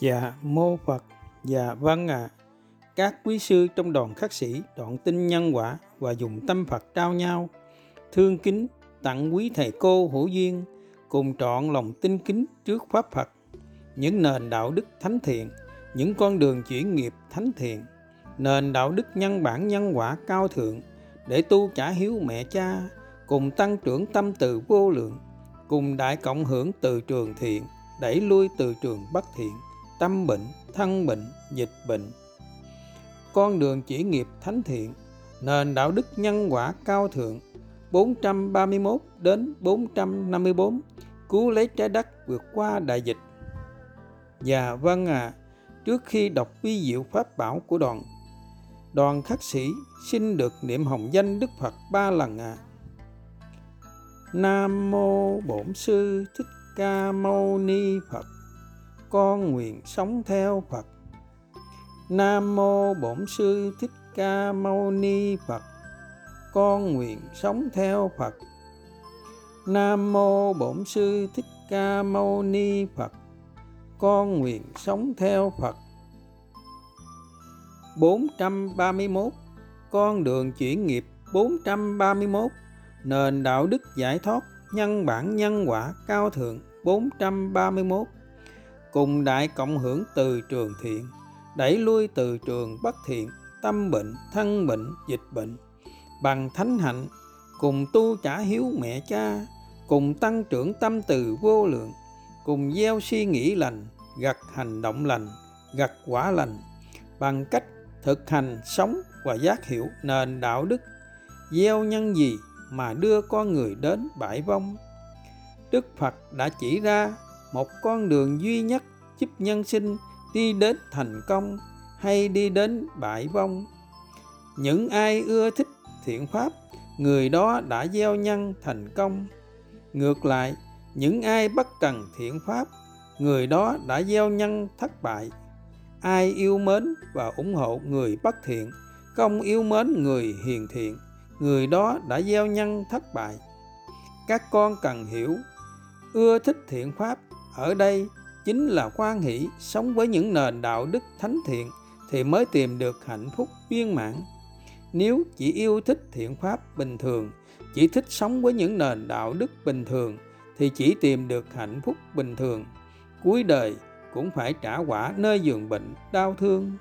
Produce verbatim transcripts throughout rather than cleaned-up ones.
Dạ mô Phật. Dạ vâng ạ. À. Các quý sư trong đoàn khất sĩ đoạn tin nhân quả và dùng tâm Phật trao nhau, thương kính tặng quý thầy cô hữu duyên, cùng trọn lòng tin kính trước Pháp Phật, những nền đạo đức thánh thiện, những con đường chuyển nghiệp thánh thiện, nền đạo đức nhân bản nhân quả cao thượng, để tu trả hiếu mẹ cha, cùng tăng trưởng tâm từ vô lượng, cùng đại cộng hưởng từ trường thiện, đẩy lui từ trường bất thiện, tâm bệnh, thân bệnh, dịch bệnh. Con đường chuyển nghiệp thánh thiện, nền đạo đức nhân quả cao thượng, bốn trăm ba mươi mốt đến bốn trăm năm mươi bốn, cứu lấy trái đất vượt qua đại dịch. Dạ vâng ạ. À, trước khi đọc vi diệu pháp bảo của đoàn đoàn khất sĩ, xin được niệm hồng danh Đức Phật ba lần ạ. À. Nam mô Bổn Sư Thích Ca Mâu Ni Phật. Con nguyện sống theo Phật. Nam mô Bổn Sư Thích Ca Mâu Ni Phật. Con nguyện sống theo Phật. Nam mô Bổn Sư Thích Ca Mâu Ni Phật. Con nguyện sống theo Phật. bốn trăm ba mươi mốt. Con đường chuyển nghiệp bốn trăm ba mươi mốt. Nền đạo đức giải thoát nhân bản nhân quả cao thượng bốn trăm ba mươi mốt. Cùng đại cộng hưởng từ trường thiện, đẩy lui từ trường bất thiện, tâm bệnh, thân bệnh, dịch bệnh. Bằng thánh hạnh, cùng tu trả hiếu mẹ cha, cùng tăng trưởng tâm từ vô lượng, cùng gieo suy nghĩ lành, gặt hành động lành, gặt quả lành, bằng cách thực hành sống và giác hiểu nền đạo đức, gieo nhân gì mà đưa con người đến bãi vong. Đức Phật đã chỉ ra một con đường duy nhất giúp nhân sinh đi đến thành công hay đi đến bãi vong. Những ai ưa thích thiện pháp, người đó đã gieo nhân thành công. Ngược lại, những ai bất cần thiện pháp, người đó đã gieo nhân thất bại. Ai yêu mến và ủng hộ người bất thiện, không yêu mến người hiền thiện, người đó đã gieo nhân thất bại. Các con cần hiểu, ưa thích thiện pháp ở đây chính là hoan hỷ sống với những nền đạo đức thánh thiện thì mới tìm được hạnh phúc viên mãn. Nếu chỉ yêu thích thiện pháp bình thường, chỉ thích sống với những nền đạo đức bình thường, thì chỉ tìm được hạnh phúc bình thường, cuối đời cũng phải trả quả nơi giường bệnh đau thương.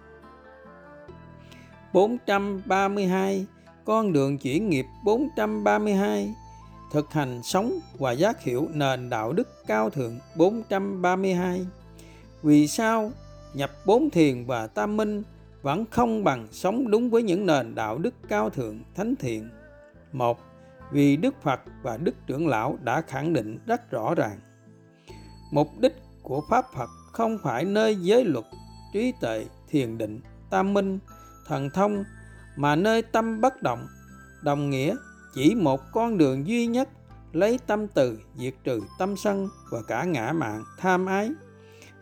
bốn trăm ba mươi hai. Con đường chuyển nghiệp bốn trăm ba mươi hai. Thực hành sống và giác hiểu nền đạo đức cao thượng bốn trăm ba mươi hai. Vì sao nhập bốn thiền và tam minh vẫn không bằng sống đúng với những nền đạo đức cao thượng thánh thiện? Một, vì Đức Phật và Đức Trưởng Lão đã khẳng định rất rõ ràng. Mục đích của Pháp Phật không phải nơi giới luật, trí tuệ, thiền định, tam minh, thần thông, mà nơi tâm bất động. Đồng nghĩa chỉ một con đường duy nhất, lấy tâm từ diệt trừ tâm sân và cả ngã mạn tham ái.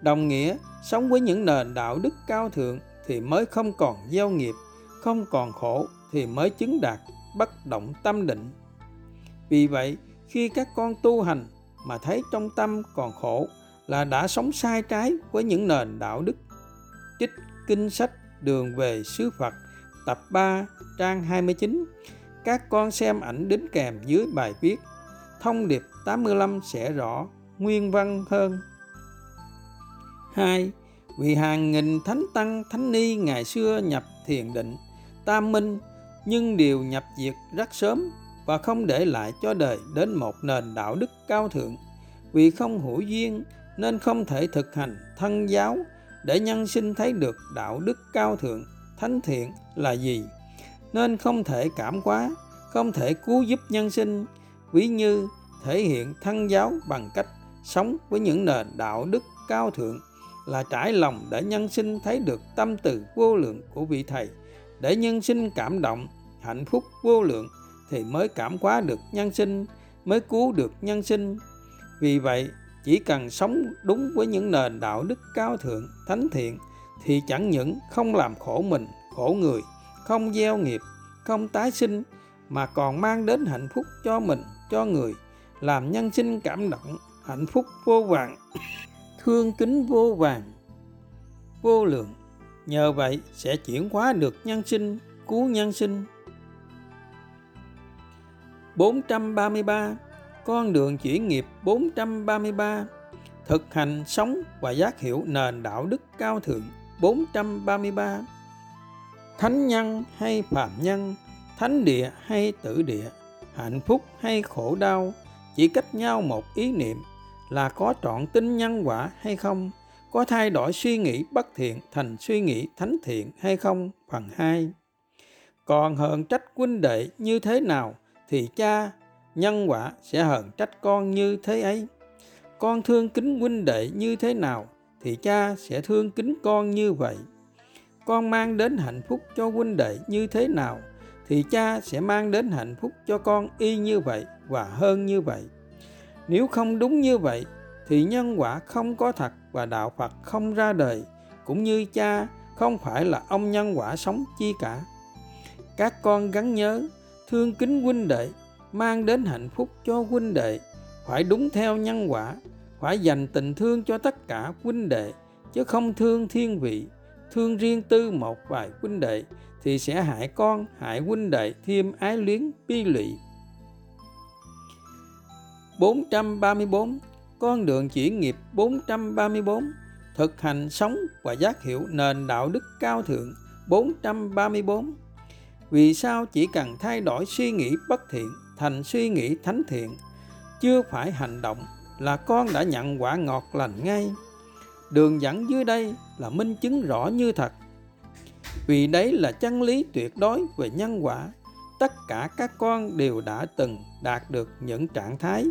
Đồng nghĩa sống với những nền đạo đức cao thượng thì mới không còn gieo nghiệp, không còn khổ, thì mới chứng đạt bất động tâm định. Vì vậy, khi các con tu hành mà thấy trong tâm còn khổ là đã sống sai trái với những nền đạo đức. Trích kinh sách Đường về xứ Phật tập ba trang hai mươi chín. Các con xem ảnh đính kèm dưới bài viết. Thông điệp tám mươi lăm sẽ rõ nguyên văn hơn. Hai, vì hàng nghìn thánh tăng thánh ni ngày xưa nhập thiền định, tam minh nhưng đều nhập diệt rất sớm và không để lại cho đời đến một nền đạo đức cao thượng. Vì không hữu duyên nên không thể thực hành thân giáo để nhân sinh thấy được đạo đức cao thượng, thánh thiện là gì, nên không thể cảm hóa, không thể cứu giúp nhân sinh. Ví như thể hiện thân giáo bằng cách sống với những nền đạo đức cao thượng là trải lòng để nhân sinh thấy được tâm từ vô lượng của vị Thầy, để nhân sinh cảm động, hạnh phúc vô lượng thì mới cảm hóa được nhân sinh, mới cứu được nhân sinh. Vì vậy, chỉ cần sống đúng với những nền đạo đức cao thượng, thánh thiện thì chẳng những không làm khổ mình, khổ người, không gieo nghiệp, không tái sinh mà còn mang đến hạnh phúc cho mình, cho người, làm nhân sinh cảm động, hạnh phúc vô vàn, thương kính vô vàn. vô lượng, nhờ vậy sẽ chuyển hóa được nhân sinh, cứu nhân sinh. bốn trăm ba mươi ba. Con đường chuyển nghiệp bốn trăm ba mươi ba. Thực hành sống và giác hiểu nền đạo đức cao thượng bốn trăm ba mươi ba. Thánh nhân hay phạm nhân, thánh địa hay tử địa, hạnh phúc hay khổ đau, chỉ cách nhau một ý niệm là có trọn tin nhân quả hay không, có thay đổi suy nghĩ bất thiện thành suy nghĩ thánh thiện hay không. Phần hai. Còn hờn trách huynh đệ như thế nào thì cha nhân quả sẽ hờn trách con như thế ấy. Con thương kính huynh đệ như thế nào thì cha sẽ thương kính con như vậy. Con mang đến hạnh phúc cho huynh đệ như thế nào thì cha sẽ mang đến hạnh phúc cho con y như vậy và hơn như vậy. Nếu không đúng như vậy thì nhân quả không có thật và đạo Phật không ra đời, cũng như cha không phải là ông nhân quả sống chi cả. Các con gắng nhớ, thương kính huynh đệ, mang đến hạnh phúc cho huynh đệ, phải đúng theo nhân quả, phải dành tình thương cho tất cả huynh đệ, chứ không thương thiên vị, thương riêng tư một vài huynh đệ thì sẽ hại con, hại huynh đệ, thêm ái luyến, bi lụy. bốn trăm ba mươi bốn. Con đường chuyển nghiệp bốn trăm ba mươi bốn. Thực hành sống và giác hiểu nền đạo đức cao thượng bốn trăm ba mươi bốn. Vì sao chỉ cần thay đổi suy nghĩ bất thiện thành suy nghĩ thánh thiện, chưa phải hành động là con đã nhận quả ngọt lành ngay. Đường dẫn dưới đây là minh chứng rõ như thật. Vì đấy là chân lý tuyệt đối về nhân quả. Tất cả các con đều đã từng đạt được những trạng thái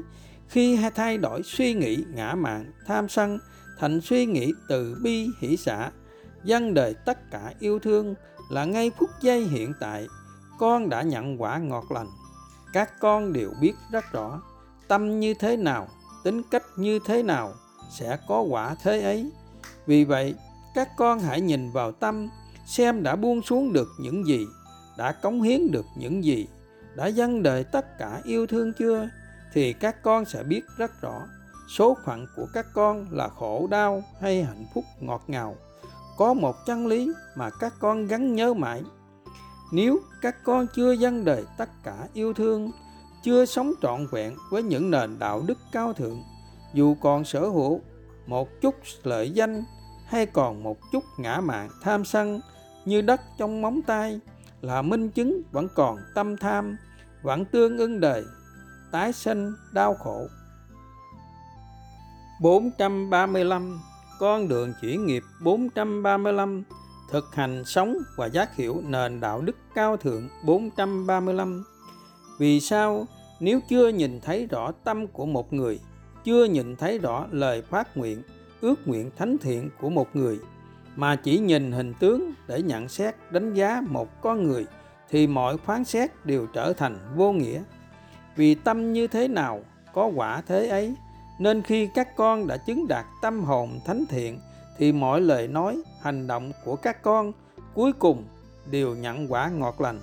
khi thay đổi suy nghĩ ngã mạn, tham sân thành suy nghĩ từ bi hỷ xả, dâng đời tất cả yêu thương, là ngay phút giây hiện tại con đã nhận quả ngọt lành. Các con đều biết rất rõ, tâm như thế nào, tính cách như thế nào sẽ có quả thế ấy. Vì vậy các con hãy nhìn vào tâm, xem đã buông xuống được những gì, đã cống hiến được những gì, đã dâng đời tất cả yêu thương chưa, thì các con sẽ biết rất rõ số phận của các con là khổ đau hay hạnh phúc ngọt ngào. Có một chân lý mà các con gắn nhớ mãi. Nếu các con chưa dâng đời tất cả yêu thương, chưa sống trọn vẹn với những nền đạo đức cao thượng, dù còn sở hữu một chút lợi danh hay còn một chút ngã mạn tham sân như đất trong móng tay, là minh chứng vẫn còn tâm tham, vẫn tương ưng đời, tái sinh đau khổ. bốn trăm ba mươi lăm. Con đường chuyển nghiệp bốn trăm ba mươi lăm. Thực hành sống và giác hiểu nền đạo đức cao thượng bốn trăm ba mươi lăm. Vì sao nếu chưa nhìn thấy rõ tâm của một người, chưa nhìn thấy rõ lời phát nguyện, ước nguyện thánh thiện của một người, mà chỉ nhìn hình tướng để nhận xét đánh giá một con người, thì mọi phán xét đều trở thành vô nghĩa. Vì tâm như thế nào có quả thế ấy, nên khi các con đã chứng đạt tâm hồn thánh thiện, thì mọi lời nói, hành động của các con cuối cùng đều nhận quả ngọt lành.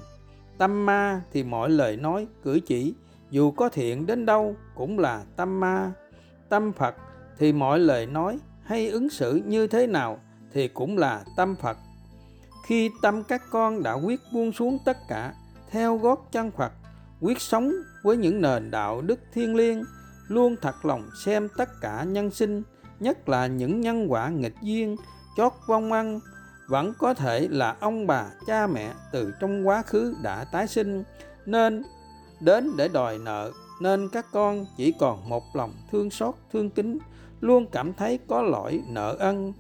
Tâm ma thì mọi lời nói, cử chỉ dù có thiện đến đâu cũng là tâm ma. Tâm Phật thì mọi lời nói hay ứng xử như thế nào thì cũng là tâm Phật. Khi tâm các con đã quyết buông xuống tất cả theo gót chân Phật, quyết sống với những nền đạo đức thiêng liêng, luôn thật lòng xem tất cả nhân sinh, nhất là những nhân quả nghịch duyên, chót vong ăn, vẫn có thể là ông bà, cha mẹ từ trong quá khứ đã tái sinh, nên đến để đòi nợ, nên các con chỉ còn một lòng thương xót, thương kính, luôn cảm thấy có lỗi nợ ân.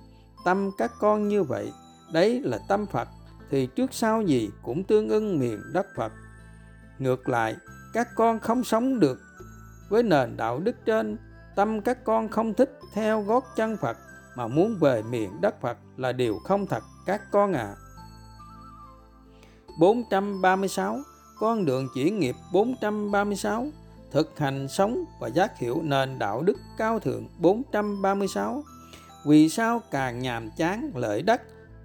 Tâm các con như vậy, đấy là tâm Phật, thì trước sau gì cũng tương ưng miền đất Phật. Ngược lại, các con không sống được với nền đạo đức trên, tâm các con không thích theo gót chân Phật mà muốn về miền đất Phật là điều không thật các con ạ. bốn trăm ba mươi sáu. Con đường chuyển nghiệp bốn trăm ba mươi sáu. Thực hành sống và giác hiểu nền đạo đức cao thượng bốn trăm ba mươi sáu. Vì sao càng nhàm chán lợi đất,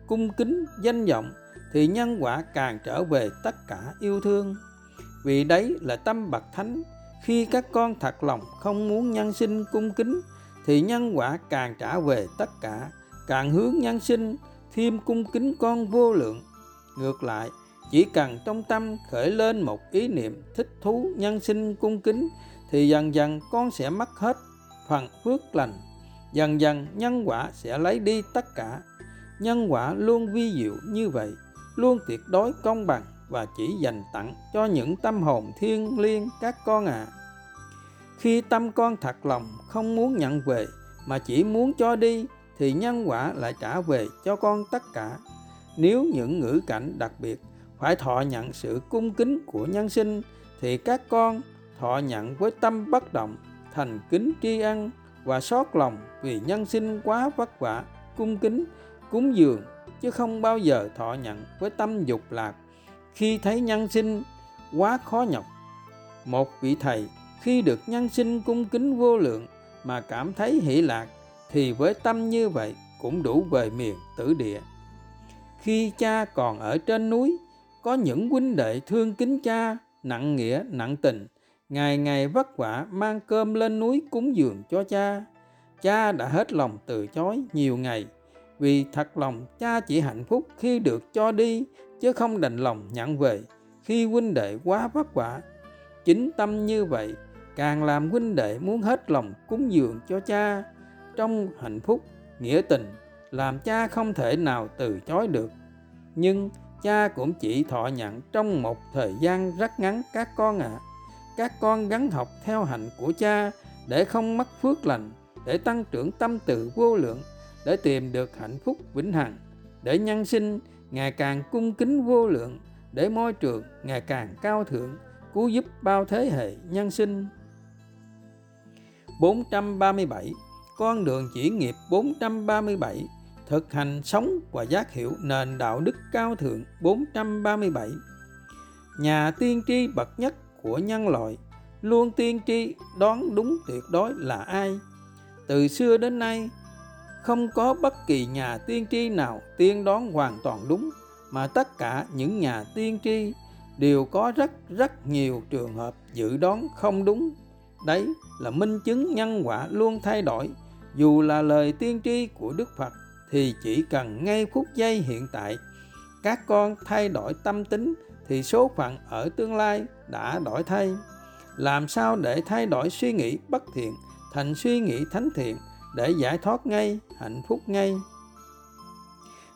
cung kính, danh vọng thì nhân quả càng trở về tất cả yêu thương. Vì đấy là tâm bậc thánh. Khi các con thật lòng không muốn nhân sinh cung kính, thì nhân quả càng trả về tất cả, càng hướng nhân sinh thêm cung kính con vô lượng. Ngược lại, chỉ cần trong tâm khởi lên một ý niệm thích thú nhân sinh cung kính, thì dần dần con sẽ mất hết phần phước lành. Dần dần nhân quả sẽ lấy đi tất cả. Nhân quả luôn vi diệu như vậy, luôn tuyệt đối công bằng và chỉ dành tặng cho những tâm hồn thiêng liêng các con ạ. À. Khi tâm con thật lòng không muốn nhận về mà chỉ muốn cho đi, thì nhân quả lại trả về cho con tất cả. Nếu những ngữ cảnh đặc biệt phải thọ nhận sự cung kính của nhân sinh, thì các con thọ nhận với tâm bất động, thành kính tri ân và xót lòng vì nhân sinh quá vất vả, cung kính, cúng dường, chứ không bao giờ thọ nhận với tâm dục lạc khi thấy nhân sinh quá khó nhọc. Một vị thầy khi được nhân sinh cung kính vô lượng mà cảm thấy hỷ lạc, thì với tâm như vậy cũng đủ về miền tử địa. Khi cha còn ở trên núi, có những huynh đệ thương kính cha, nặng nghĩa nặng tình, ngày ngày vất vả mang cơm lên núi cúng dường cho cha. Cha đã hết lòng từ chối nhiều ngày, vì thật lòng cha chỉ hạnh phúc khi được cho đi, chứ không đành lòng nhận về khi huynh đệ quá vất vả. Chính tâm như vậy càng làm huynh đệ muốn hết lòng cúng dường cho cha trong hạnh phúc, nghĩa tình, làm cha không thể nào từ chối được. Nhưng cha cũng chỉ thọ nhận trong một thời gian rất ngắn các con ạ. À. Các con gắn học theo hạnh của cha để không mất phước lành, để tăng trưởng tâm từ vô lượng, để tìm được hạnh phúc vĩnh hằng, để nhân sinh ngày càng cung kính vô lượng, để môi trường ngày càng cao thượng, cứu giúp bao thế hệ nhân sinh. bốn trăm ba mươi bảy. Con đường chỉ nghiệp bốn trăm ba mươi bảy. Thực hành sống và giác hiểu nền đạo đức cao thượng bốn trăm ba mươi bảy. Nhà tiên tri bậc nhất của nhân loại luôn tiên tri đoán đúng tuyệt đối là ai. Từ xưa đến nay, không có bất kỳ nhà tiên tri nào tiên đoán hoàn toàn đúng, mà tất cả những nhà tiên tri đều có rất rất nhiều trường hợp dự đoán không đúng. Đấy là minh chứng nhân quả luôn thay đổi. Dù là lời tiên tri của Đức Phật, thì chỉ cần ngay phút giây hiện tại các con thay đổi tâm tính, thì số phận ở tương lai đã đổi thay. Làm sao để thay đổi suy nghĩ bất thiện thành suy nghĩ thánh thiện, để giải thoát ngay, hạnh phúc ngay?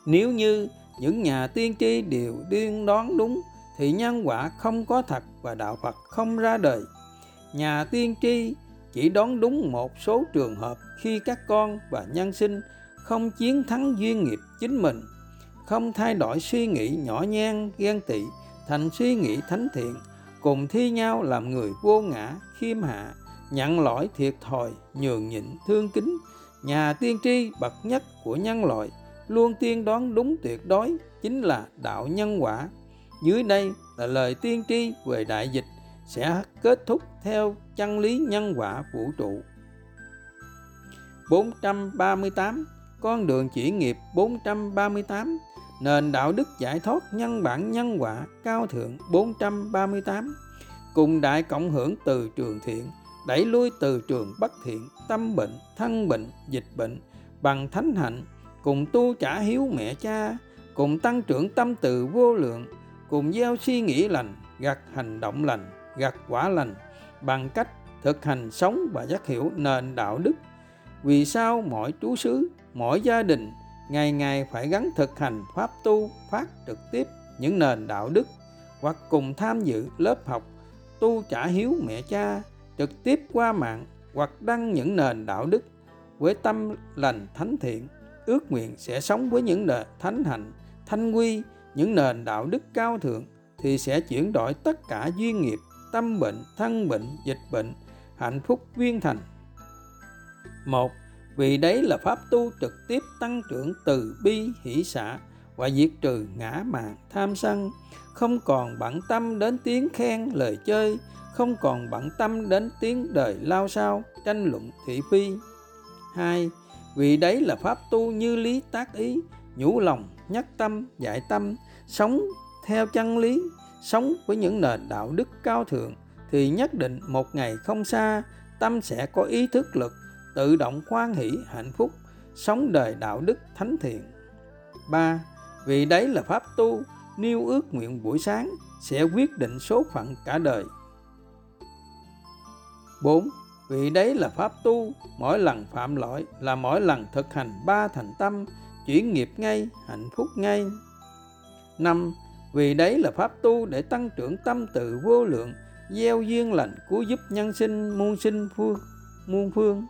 Nếu như những nhà tiên tri đều tiên đoán đúng, thì nhân quả không có thật và đạo Phật không ra đời. Nhà tiên tri chỉ đoán đúng một số trường hợp khi các con và nhân sinh không chiến thắng duyên nghiệp chính mình, không thay đổi suy nghĩ nhỏ nhen ghen tị thành suy nghĩ thánh thiện, cùng thi nhau làm người vô ngã, khiêm hạ, nhận lỗi thiệt thòi, nhường nhịn, thương kính. Nhà tiên tri bậc nhất của nhân loại luôn tiên đoán đúng tuyệt đối, chính là đạo nhân quả. Dưới đây là lời tiên tri về đại dịch sẽ kết thúc theo chân lý nhân quả vũ trụ. bốn trăm ba mươi tám. Con đường chỉ nghiệp bốn trăm ba mươi tám. Nền đạo đức giải thoát nhân bản nhân quả cao thượng bốn trăm ba mươi tám. Cùng đại cộng hưởng từ trường thiện, đẩy lui từ trường bất thiện, tâm bệnh, thân bệnh, dịch bệnh bằng thánh hạnh, cùng tu trả hiếu mẹ cha, cùng tăng trưởng tâm từ vô lượng, cùng gieo suy nghĩ lành, gặt hành động lành, gặt quả lành bằng cách thực hành sống và giác hiểu nền đạo đức. Vì sao mỗi trú xứ, mỗi gia đình ngày ngày phải gắn thực hành pháp tu, phát trực tiếp những nền đạo đức, hoặc cùng tham dự lớp học tu trả hiếu mẹ cha trực tiếp qua mạng, hoặc đăng những nền đạo đức với tâm lành thánh thiện, ước nguyện sẽ sống với những nền thánh hạnh, thanh quy, những nền đạo đức cao thượng, thì sẽ chuyển đổi tất cả duyên nghiệp, tâm bệnh, thân bệnh, dịch bệnh, hạnh phúc viên thành. Một, vì đấy là pháp tu trực tiếp tăng trưởng từ bi hỷ xả và diệt trừ ngã mạn tham sân, không còn bận tâm đến tiếng khen lời chơi, không còn bận tâm đến tiếng đời lao sao tranh luận thị phi. Hai, vì đấy là pháp tu như lý tác ý, nhủ lòng nhất tâm giải tâm, sống theo chân lý, sống với những nền đạo đức cao thượng, thì nhất định một ngày không xa tâm sẽ có ý thức lực tự động hoan hỷ hạnh phúc, sống đời đạo đức thánh thiện. Ba, vì đấy là pháp tu, niêu ước nguyện buổi sáng sẽ quyết định số phận cả đời. Bốn, vì đấy là pháp tu, mỗi lần phạm lỗi là mỗi lần thực hành ba thành tâm, chuyển nghiệp ngay, hạnh phúc ngay. Năm, vì đấy là pháp tu để tăng trưởng tâm từ vô lượng, gieo duyên lành cứu giúp nhân sinh muôn sinh phương muôn phương.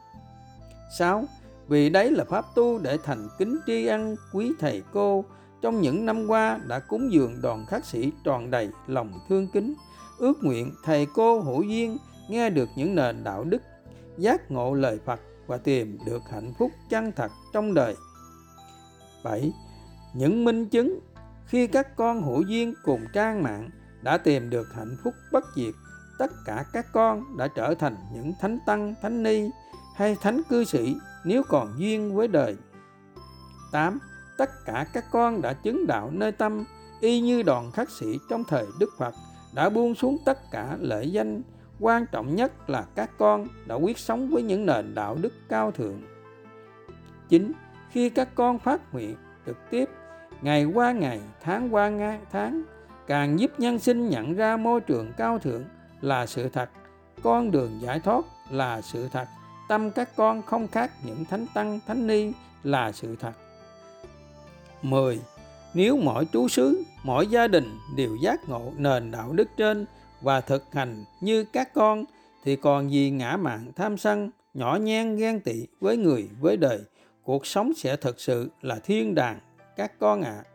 Sáu, vì đấy là pháp tu để thành kính tri ân quý thầy cô, trong những năm qua đã cúng dường đoàn khất sĩ tròn đầy lòng thương kính, ước nguyện thầy cô hữu duyên nghe được những nền đạo đức, giác ngộ lời Phật và tìm được hạnh phúc chân thật trong đời. Bảy, những minh chứng khi các con hữu duyên cùng trang mạng đã tìm được hạnh phúc bất diệt, tất cả các con đã trở thành những thánh tăng, thánh ni hay thánh cư sĩ nếu còn duyên với đời. Tám, tất cả các con đã chứng đạo nơi tâm, y như đoàn khất sĩ trong thời Đức Phật đã buông xuống tất cả lợi danh. Quan trọng nhất là các con đã quyết sống với những nền đạo đức cao thượng. Chín, khi các con phát nguyện trực tiếp, ngày qua ngày, tháng qua ngày, tháng, càng giúp nhân sinh nhận ra môi trường cao thượng là sự thật, con đường giải thoát là sự thật, tâm các con không khác những thánh tăng, thánh ni là sự thật. Mười, nếu mỗi trú xứ, mỗi gia đình đều giác ngộ nền đạo đức trên và thực hành như các con, thì còn gì ngã mạn tham sân, nhỏ nhen ghen tị với người, với đời. Cuộc sống sẽ thực sự là thiên đàng các con ạ. À.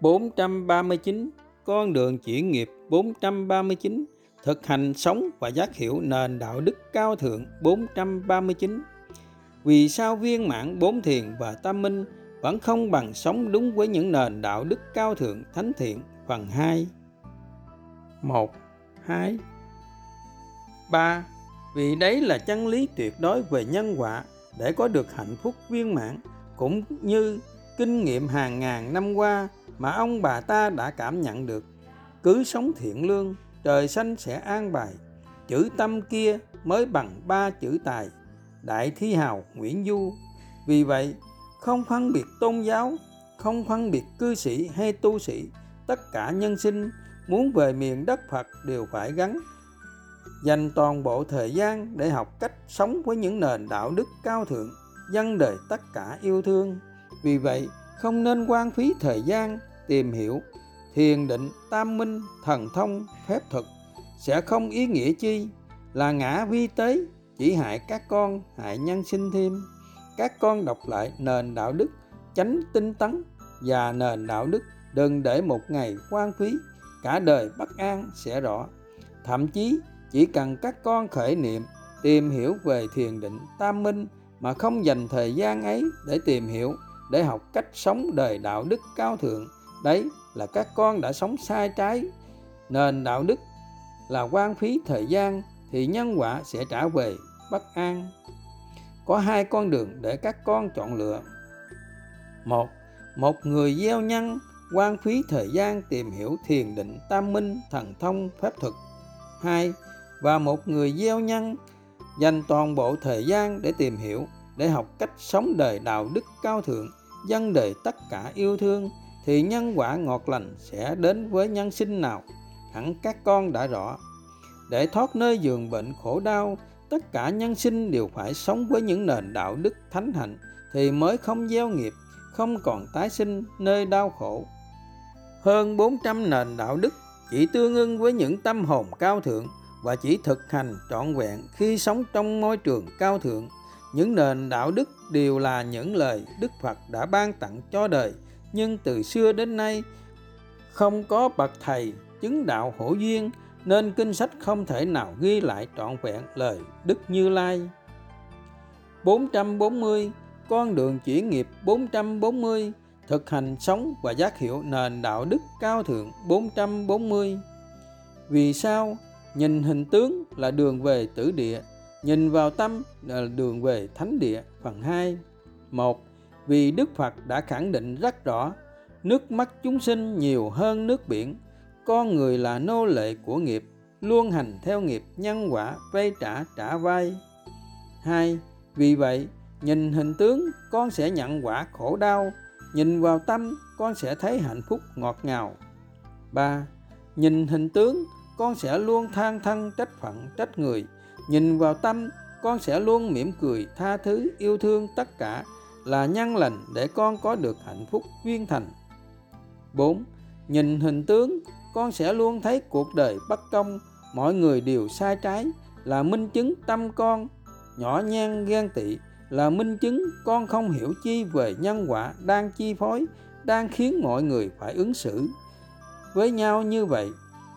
bốn trăm ba mươi chín. Con đường chuyển nghiệp bốn trăm ba mươi chín. Thực hành sống và giác hiểu nền đạo đức cao thượng bốn trăm ba mươi chín. Vì sao viên mãn bốn thiền và tam minh vẫn không bằng sống đúng với những nền đạo đức cao thượng thánh thiện phần hai. một, hai, ba. Vì đấy là chân lý tuyệt đối về nhân quả, để có được hạnh phúc viên mãn cũng như kinh nghiệm hàng ngàn năm qua mà ông bà ta đã cảm nhận được. Cứ sống thiện lương, trời xanh sẽ an bài, chữ tâm kia mới bằng ba chữ tài. Đại thi hào Nguyễn Du. Vì vậy, không phân biệt tôn giáo, không phân biệt cư sĩ hay tu sĩ, tất cả nhân sinh muốn về miền đất Phật đều phải gắn dành toàn bộ thời gian để học cách sống với những nền đạo đức cao thượng, dâng đời tất cả yêu thương. Vì vậy, không nên hoang phí thời gian tìm hiểu thiền định, tam minh, thần thông, phép thuật, sẽ không ý nghĩa chi, là ngã vi tế, chỉ hại các con, hại nhân sinh thêm. Các con đọc lại nền đạo đức chánh tinh tấn và nền đạo đức đừng để một ngày hoang phí, cả đời bất an sẽ rõ. Thậm chí chỉ cần các con khởi niệm tìm hiểu về thiền định tam minh mà không dành thời gian ấy để tìm hiểu, để học cách sống đời đạo đức cao thượng, đấy là các con đã sống sai trái nền đạo đức, là hoang phí thời gian, thì nhân quả sẽ trả về bất an. Có hai con đường để các con chọn lựa. Một, một người gieo nhân hoang phí thời gian tìm hiểu thiền định tam minh, thần thông, phép thuật. Hai, và một người gieo nhân dành toàn bộ thời gian để tìm hiểu, để học cách sống đời đạo đức cao thượng, dâng đời tất cả yêu thương, thì nhân quả ngọt lành sẽ đến với nhân sinh nào, hẳn các con đã rõ. Để thoát nơi giường bệnh khổ đau, tất cả nhân sinh đều phải sống với những nền đạo đức thánh hạnh, thì mới không gieo nghiệp, không còn tái sinh nơi đau khổ. Hơn bốn trăm nền đạo đức chỉ tương ưng với những tâm hồn cao thượng và chỉ thực hành trọn vẹn khi sống trong môi trường cao thượng. Những nền đạo đức đều là những lời Đức Phật đã ban tặng cho đời, nhưng từ xưa đến nay không có bậc thầy chứng đạo hữu duyên, nên kinh sách không thể nào ghi lại trọn vẹn lời Đức Như Lai. bốn trăm bốn mươi. Con đường chuyển nghiệp bốn trăm bốn mươi. Thực hành sống và giác hiểu nền đạo đức cao thượng bốn trăm bốn mươi. Vì sao? Nhìn hình tướng là đường về tử địa, nhìn vào tâm là đường về thánh địa phần hai. Một, vì Đức Phật đã khẳng định rất rõ, nước mắt chúng sinh nhiều hơn nước biển, con người là nô lệ của nghiệp, luôn hành theo nghiệp, nhân quả vay trả trả vay. Hai, vì vậy Nhìn hình tướng, con sẽ nhận quả khổ đau. Nhìn vào tâm, con sẽ thấy hạnh phúc ngọt ngào. ba. Nhìn hình tướng, con sẽ luôn than thân trách phận trách người. Nhìn vào tâm, con sẽ luôn mỉm cười, tha thứ, yêu thương, tất cả là nhân lành để con có được hạnh phúc viên thành. bốn. Nhìn hình tướng, con sẽ luôn thấy cuộc đời bất công, mọi người đều sai trái, là minh chứng tâm con nhỏ nhen ghen tị, là minh chứng con không hiểu chi về nhân quả đang chi phối, đang khiến mọi người phải ứng xử với nhau như vậy,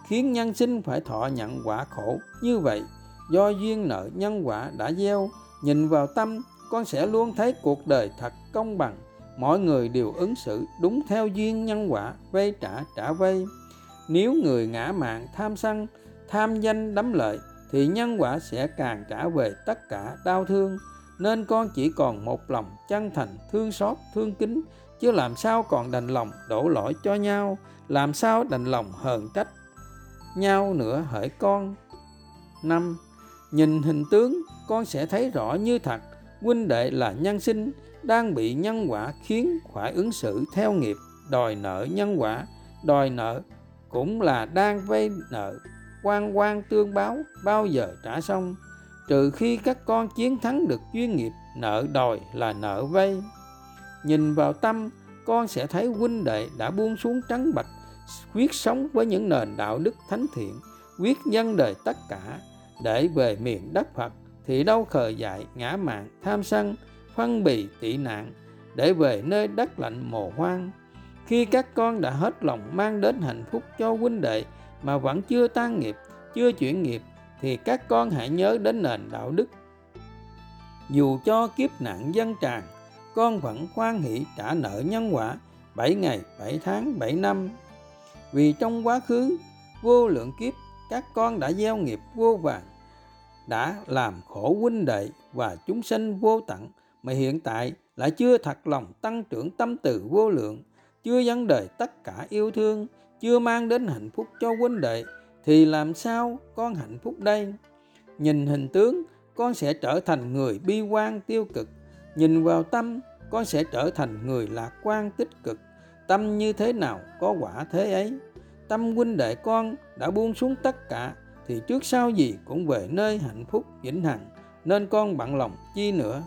khiến nhân sinh phải thọ nhận quả khổ như vậy, do duyên nợ nhân quả đã gieo. Nhìn vào tâm, con sẽ luôn thấy cuộc đời thật công bằng, mọi người đều ứng xử đúng theo duyên nhân quả, vay trả trả vay. Nếu người ngã mạn tham sân, tham danh đắm lợi, thì nhân quả sẽ càng trả về tất cả đau thương. Nên con chỉ còn một lòng chân thành, thương xót, thương kính, chứ làm sao còn đành lòng đổ lỗi cho nhau, làm sao đành lòng hờn trách nhau nữa hỡi con. năm. Nhìn hình tướng, con sẽ thấy rõ như thật, huynh đệ là nhân sinh, đang bị nhân quả khiến phải ứng xử theo nghiệp, đòi nợ nhân quả, đòi nợ cũng là đang vay nợ, quan quan tương báo, bao giờ trả xong, trừ khi các con chiến thắng được duyên nghiệp, nợ đòi là nợ vay. Nhìn vào tâm, con sẽ thấy huynh đệ đã buông xuống trắng bạch, quyết sống với những nền đạo đức thánh thiện, quyết nhân đời tất cả, để về miền đất Phật thì đâu khờ dại, ngã mạn, tham sân, phân bì, tị nạn, để về nơi đất lạnh mồ hoang. Khi các con đã hết lòng mang đến hạnh phúc cho huynh đệ mà vẫn chưa tan nghiệp, chưa chuyển nghiệp, thì các con hãy nhớ đến nền đạo đức. Dù cho kiếp nạn dân tràn, con vẫn khoan hỷ trả nợ nhân quả bảy ngày, bảy tháng, bảy năm. Vì trong quá khứ, vô lượng kiếp, các con đã gieo nghiệp vô vàn, đã làm khổ huynh đệ và chúng sinh vô tận, mà hiện tại lại chưa thật lòng tăng trưởng tâm từ vô lượng, chưa dâng đời tất cả yêu thương, chưa mang đến hạnh phúc cho huynh đệ, thì làm sao con hạnh phúc đây? Nhìn hình tướng, con sẽ trở thành người bi quan tiêu cực. Nhìn vào tâm, con sẽ trở thành người lạc quan tích cực. Tâm như thế nào có quả thế ấy. Tâm huynh đệ con đã buông xuống tất cả, thì trước sau gì cũng về nơi hạnh phúc vĩnh hằng, nên con bận lòng chi nữa.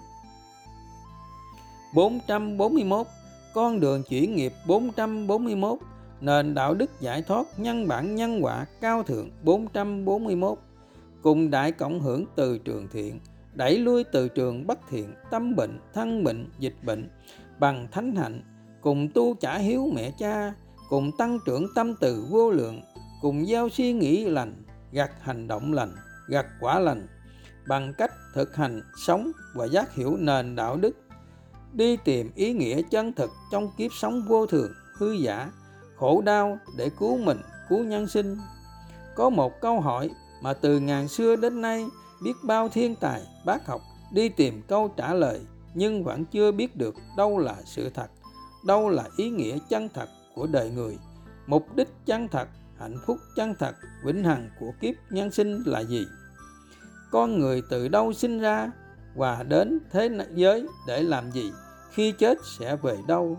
bốn trăm bốn mươi mốt. Con đường chuyển nghiệp bốn trăm bốn mươi mốt. Nền đạo đức giải thoát nhân bản nhân quả cao thượng bốn trăm bốn mươi mốt. Cùng đại cộng hưởng từ trường thiện, đẩy lui từ trường bất thiện, tâm bệnh, thân bệnh, dịch bệnh bằng thánh hạnh. Cùng tu trả hiếu mẹ cha, cùng tăng trưởng tâm từ vô lượng, cùng gieo suy nghĩ lành, gặt hành động lành, gặt quả lành, bằng cách thực hành, sống và giác hiểu nền đạo đức, đi tìm ý nghĩa chân thực trong kiếp sống vô thường, hư giả, khổ đau để cứu mình, cứu nhân sinh. Có một câu hỏi mà từ ngàn xưa đến nay biết bao thiên tài, bác học đi tìm câu trả lời nhưng vẫn chưa biết được đâu là sự thật, đâu là ý nghĩa chân thật của đời người, mục đích chân thật, hạnh phúc chân thật, vĩnh hằng của kiếp nhân sinh là gì? Con người từ đâu sinh ra và đến thế giới để làm gì? Khi chết sẽ về đâu?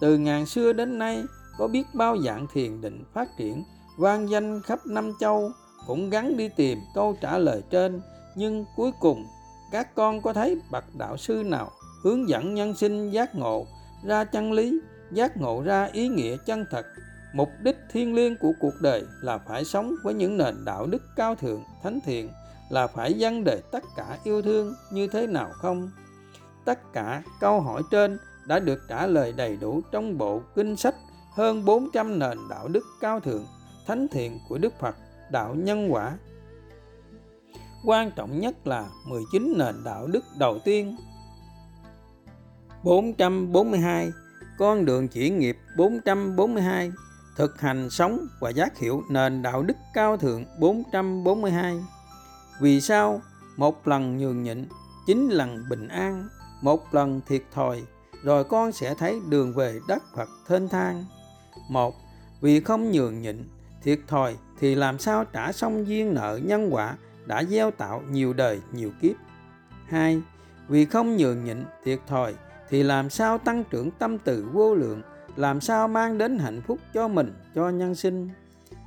Từ ngàn xưa đến nay, có biết bao dạng thiền định phát triển, vang danh khắp năm châu, cũng gắng đi tìm câu trả lời trên. Nhưng cuối cùng, các con có thấy bậc đạo sư nào hướng dẫn nhân sinh giác ngộ ra chân lý, giác ngộ ra ý nghĩa chân thật, mục đích thiêng liêng của cuộc đời là phải sống với những nền đạo đức cao thượng, thánh thiện, là phải dâng đời tất cả yêu thương như thế nào không? Tất cả câu hỏi trên đã được trả lời đầy đủ trong bộ kinh sách hơn bốn trăm nền đạo đức cao thượng, thánh thiện của Đức Phật, đạo nhân quả. Quan trọng nhất là mười chín nền đạo đức đầu tiên. bốn trăm bốn mươi hai. Con đường chuyển nghiệp bốn trăm bốn mươi hai. Thực hành, sống và giác hiểu nền đạo đức cao thượng bốn trăm bốn mươi hai. Vì sao? Một lần nhường nhịn, chín lần bình an, một lần thiệt thòi, rồi con sẽ thấy đường về đất Phật thênh thang. Một, vì không nhường nhịn, thiệt thòi thì làm sao trả xong duyên nợ nhân quả đã gieo tạo nhiều đời nhiều kiếp. Hai, Vì không nhường nhịn thiệt thòi thì làm sao tăng trưởng tâm từ vô lượng, làm sao mang đến hạnh phúc cho mình, cho nhân sinh.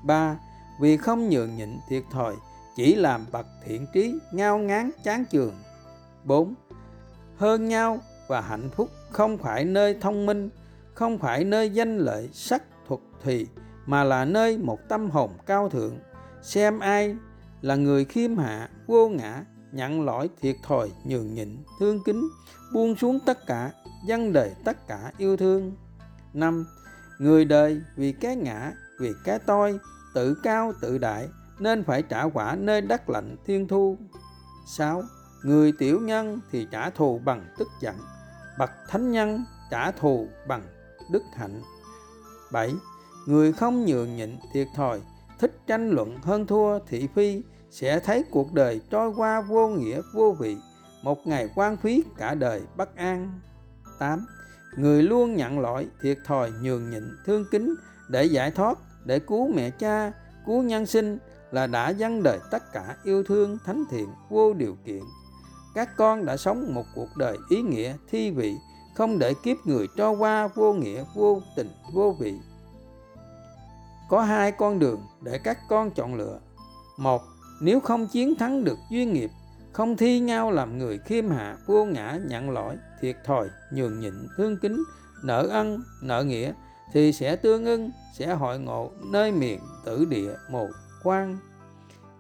Ba, vì không nhường nhịn thiệt thòi chỉ làm bậc thiện trí, ngao ngán chán chường. Bốn, hơn nhau và hạnh phúc không phải nơi thông minh, không phải nơi danh lợi sắc thuật thì, mà là nơi một tâm hồn cao thượng. Xem ai là người khiêm hạ, vô ngã, nhận lỗi thiệt thòi, nhường nhịn, thương kính, buông xuống tất cả, dâng đời tất cả yêu thương. Năm, người đời vì cái ngã, vì cái tôi, tự cao tự đại nên phải trả quả nơi đất lạnh thiên thu. Sáu, người tiểu nhân thì trả thù bằng tức giận, bậc thánh nhân trả thù bằng đức hạnh. Bảy, người không nhường nhịn thiệt thòi, thích tranh luận hơn thua thị phi, sẽ thấy cuộc đời trôi qua vô nghĩa vô vị, một ngày hoang phí cả đời bất an. Tám, người luôn nhận lỗi thiệt thòi, nhường nhịn, thương kính để giải thoát, để cứu mẹ cha, cứu nhân sinh là đã dâng đời tất cả yêu thương thánh thiện vô điều kiện. Các con đã sống một cuộc đời ý nghĩa thi vị, không để kiếp người trôi qua vô nghĩa vô tình vô vị. Có hai con đường để các con chọn lựa. Một, nếu không chiến thắng được duy nghiệp, không thi nhau làm người khiêm hạ, vô ngã, nhận lỗi, thiệt thòi, nhường nhịn, thương kính, nợ ân, nợ nghĩa, thì sẽ tương ưng, sẽ hội ngộ nơi miền tử địa mồ quan.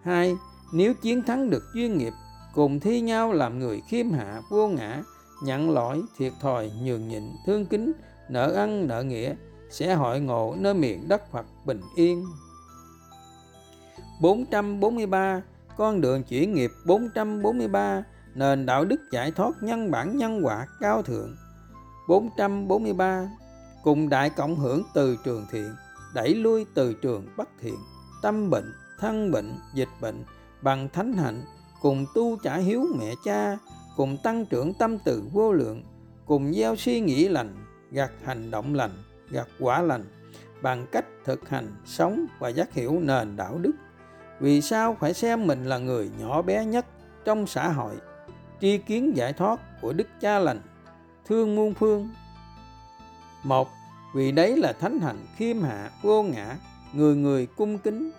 Hai, nếu chiến thắng được duy nghiệp, cùng thi nhau làm người khiêm hạ, vô ngã, nhận lỗi, thiệt thòi, nhường nhịn, thương kính, nợ ân, nợ nghĩa, sẽ hội ngộ nơi miền đất Phật bình yên. bốn trăm bốn mươi ba. Con đường chuyển nghiệp bốn trăm bốn mươi ba. Nền đạo đức giải thoát nhân bản nhân quả cao thượng. bốn trăm bốn mươi ba. Cùng đại cộng hưởng từ trường thiện, đẩy lui từ trường bất thiện, tâm bệnh, thân bệnh, dịch bệnh bằng thánh hạnh, cùng tu trả hiếu mẹ cha, cùng tăng trưởng tâm từ vô lượng, cùng gieo suy nghĩ lành, gặt hành động lành, gặt quả lành bằng cách thực hành, sống và giác hiểu nền đạo đức. Vì sao phải xem mình là người nhỏ bé nhất trong xã hội? Tri kiến giải thoát của Đức Cha Lành thương muôn phương. Một, vì đấy là thánh hạnh khiêm hạ vô ngã, người người cung kính.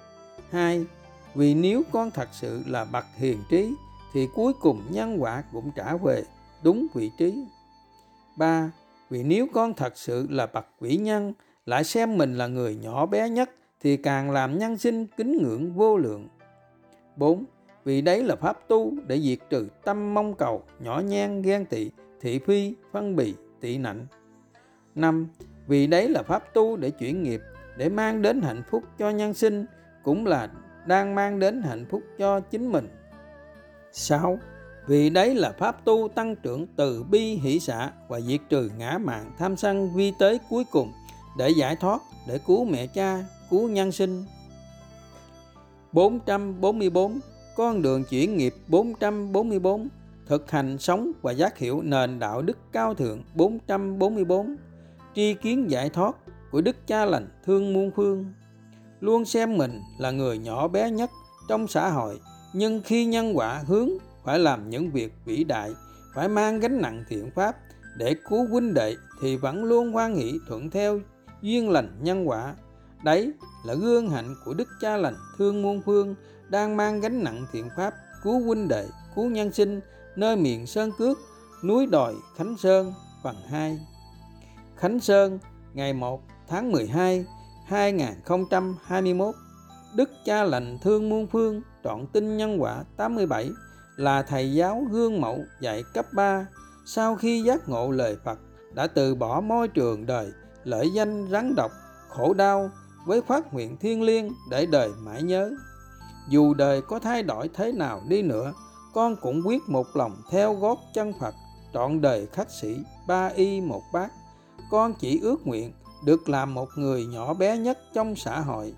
Hai, vì nếu con thật sự là bậc hiền trí thì cuối cùng nhân quả cũng trả về đúng vị trí. Ba, vì nếu con thật sự là bậc vĩ nhân, lại xem mình là người nhỏ bé nhất thì càng làm nhân sinh kính ngưỡng vô lượng. Bốn, vì đấy là pháp tu để diệt trừ tâm mong cầu, nhỏ nhen, ghen tị, thị phi, phân bì, tị nạnh. Năm, vì đấy là pháp tu để chuyển nghiệp, để mang đến hạnh phúc cho nhân sinh, cũng là đang mang đến hạnh phúc cho chính mình. Sáu, vì đấy là pháp tu tăng trưởng từ bi hỷ xả và diệt trừ ngã mạn tham sân vi tế cuối cùng, để giải thoát, để cứu mẹ cha, cứu nhân sinh. bốn trăm bốn mươi bốn. Con đường chuyển nghiệp bốn trăm bốn mươi bốn. Thực hành, sống và giác hiểu nền đạo đức cao thượng bốn trăm bốn mươi bốn. Tri kiến giải thoát của Đức Cha Lành thương muôn phương. Luôn xem mình là người nhỏ bé nhất trong xã hội, nhưng khi nhân quả hướng phải làm những việc vĩ đại, phải mang gánh nặng thiện pháp để cứu huynh đệ, thì vẫn luôn hoan hỷ thuận theo duyên lành nhân quả. Đấy là gương hạnh của Đức Cha Lành thương muôn phương, đang mang gánh nặng thiện pháp cứu huynh đệ, cứu nhân sinh nơi miền sơn cước, núi đồi Khánh Sơn. Phần hai. Khánh Sơn, ngày một tháng mười hai hai nghìn không trăm hai mươi mốt. Đức Cha Lành thương muôn phương trọn tin nhân quả tám mươi bảy, là thầy giáo gương mẫu dạy cấp ba, sau khi giác ngộ lời Phật đã từ bỏ môi trường đời lợi danh rắn độc khổ đau, với phát nguyện thiêng liêng để đời mãi nhớ. Dù đời có thay đổi thế nào đi nữa, con cũng quyết một lòng theo gót chân Phật, trọn đời khất sĩ ba y một bát. Con chỉ ước nguyện được làm một người nhỏ bé nhất trong xã hội,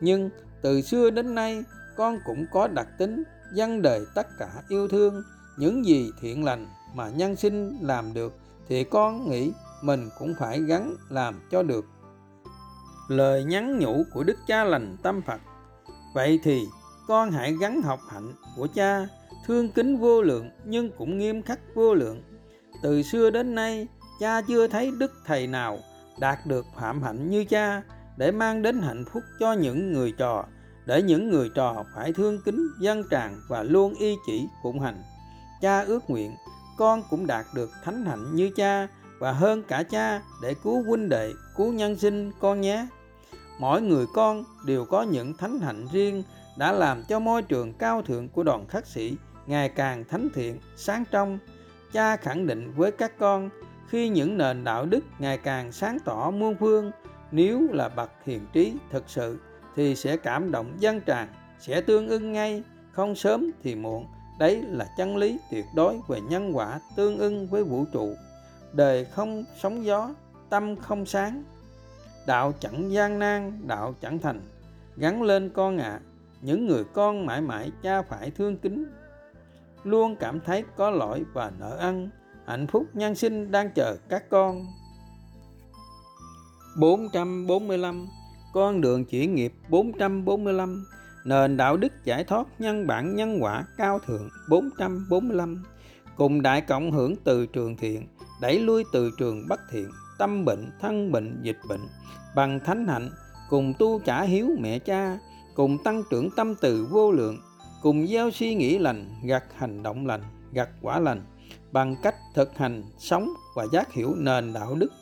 nhưng từ xưa đến nay con cũng có đặc tính dâng đời tất cả yêu thương. Những gì thiện lành mà nhân sinh làm được thì con nghĩ mình cũng phải gắng làm cho được. Lời nhắn nhủ của Đức Cha Lành tâm Phật. Vậy thì con hãy gắng học hạnh của cha, thương kính vô lượng nhưng cũng nghiêm khắc vô lượng. Từ xưa đến nay, cha chưa thấy đức thầy nào đạt được phạm hạnh như cha để mang đến hạnh phúc cho những người trò, để những người trò phải thương kính, dân tràng và luôn y chỉ phụng hành. Cha ước nguyện con cũng đạt được thánh hạnh như cha và hơn cả cha để cứu huynh đệ, cứu nhân sinh con nhé. Mỗi người con đều có những thánh hạnh riêng đã làm cho môi trường cao thượng của đoàn khất sĩ ngày càng thánh thiện, sáng trong. Cha khẳng định với các con, khi những nền đạo đức ngày càng sáng tỏ muôn phương, nếu là bậc hiền trí thực sự thì sẽ cảm động dân tràng, sẽ tương ưng ngay, không sớm thì muộn. Đấy là chân lý tuyệt đối về nhân quả tương ưng với vũ trụ. Đời không sóng gió, tâm không sáng, đạo chẳng gian nan, đạo chẳng thành. Gắn lên con ạ, à, những người con mãi mãi cha phải thương kính, luôn cảm thấy có lỗi và nợ ăn. Hạnh phúc nhân sinh đang chờ các con. bốn trăm bốn mươi lăm. Con đường chuyển nghiệp bốn trăm bốn mươi lăm. Nền đạo đức giải thoát nhân bản nhân quả cao thượng bốn trăm bốn mươi lăm. Cùng đại cộng hưởng từ trường thiện, đẩy lui từ trường bất thiện, tâm bệnh, thân bệnh, dịch bệnh. Bằng thánh hạnh, cùng tu trả hiếu mẹ cha, cùng tăng trưởng tâm từ vô lượng, cùng gieo suy nghĩ lành, gặt hành động lành, gặt quả lành. Bằng cách thực hành, sống và giác hiểu nền đạo đức.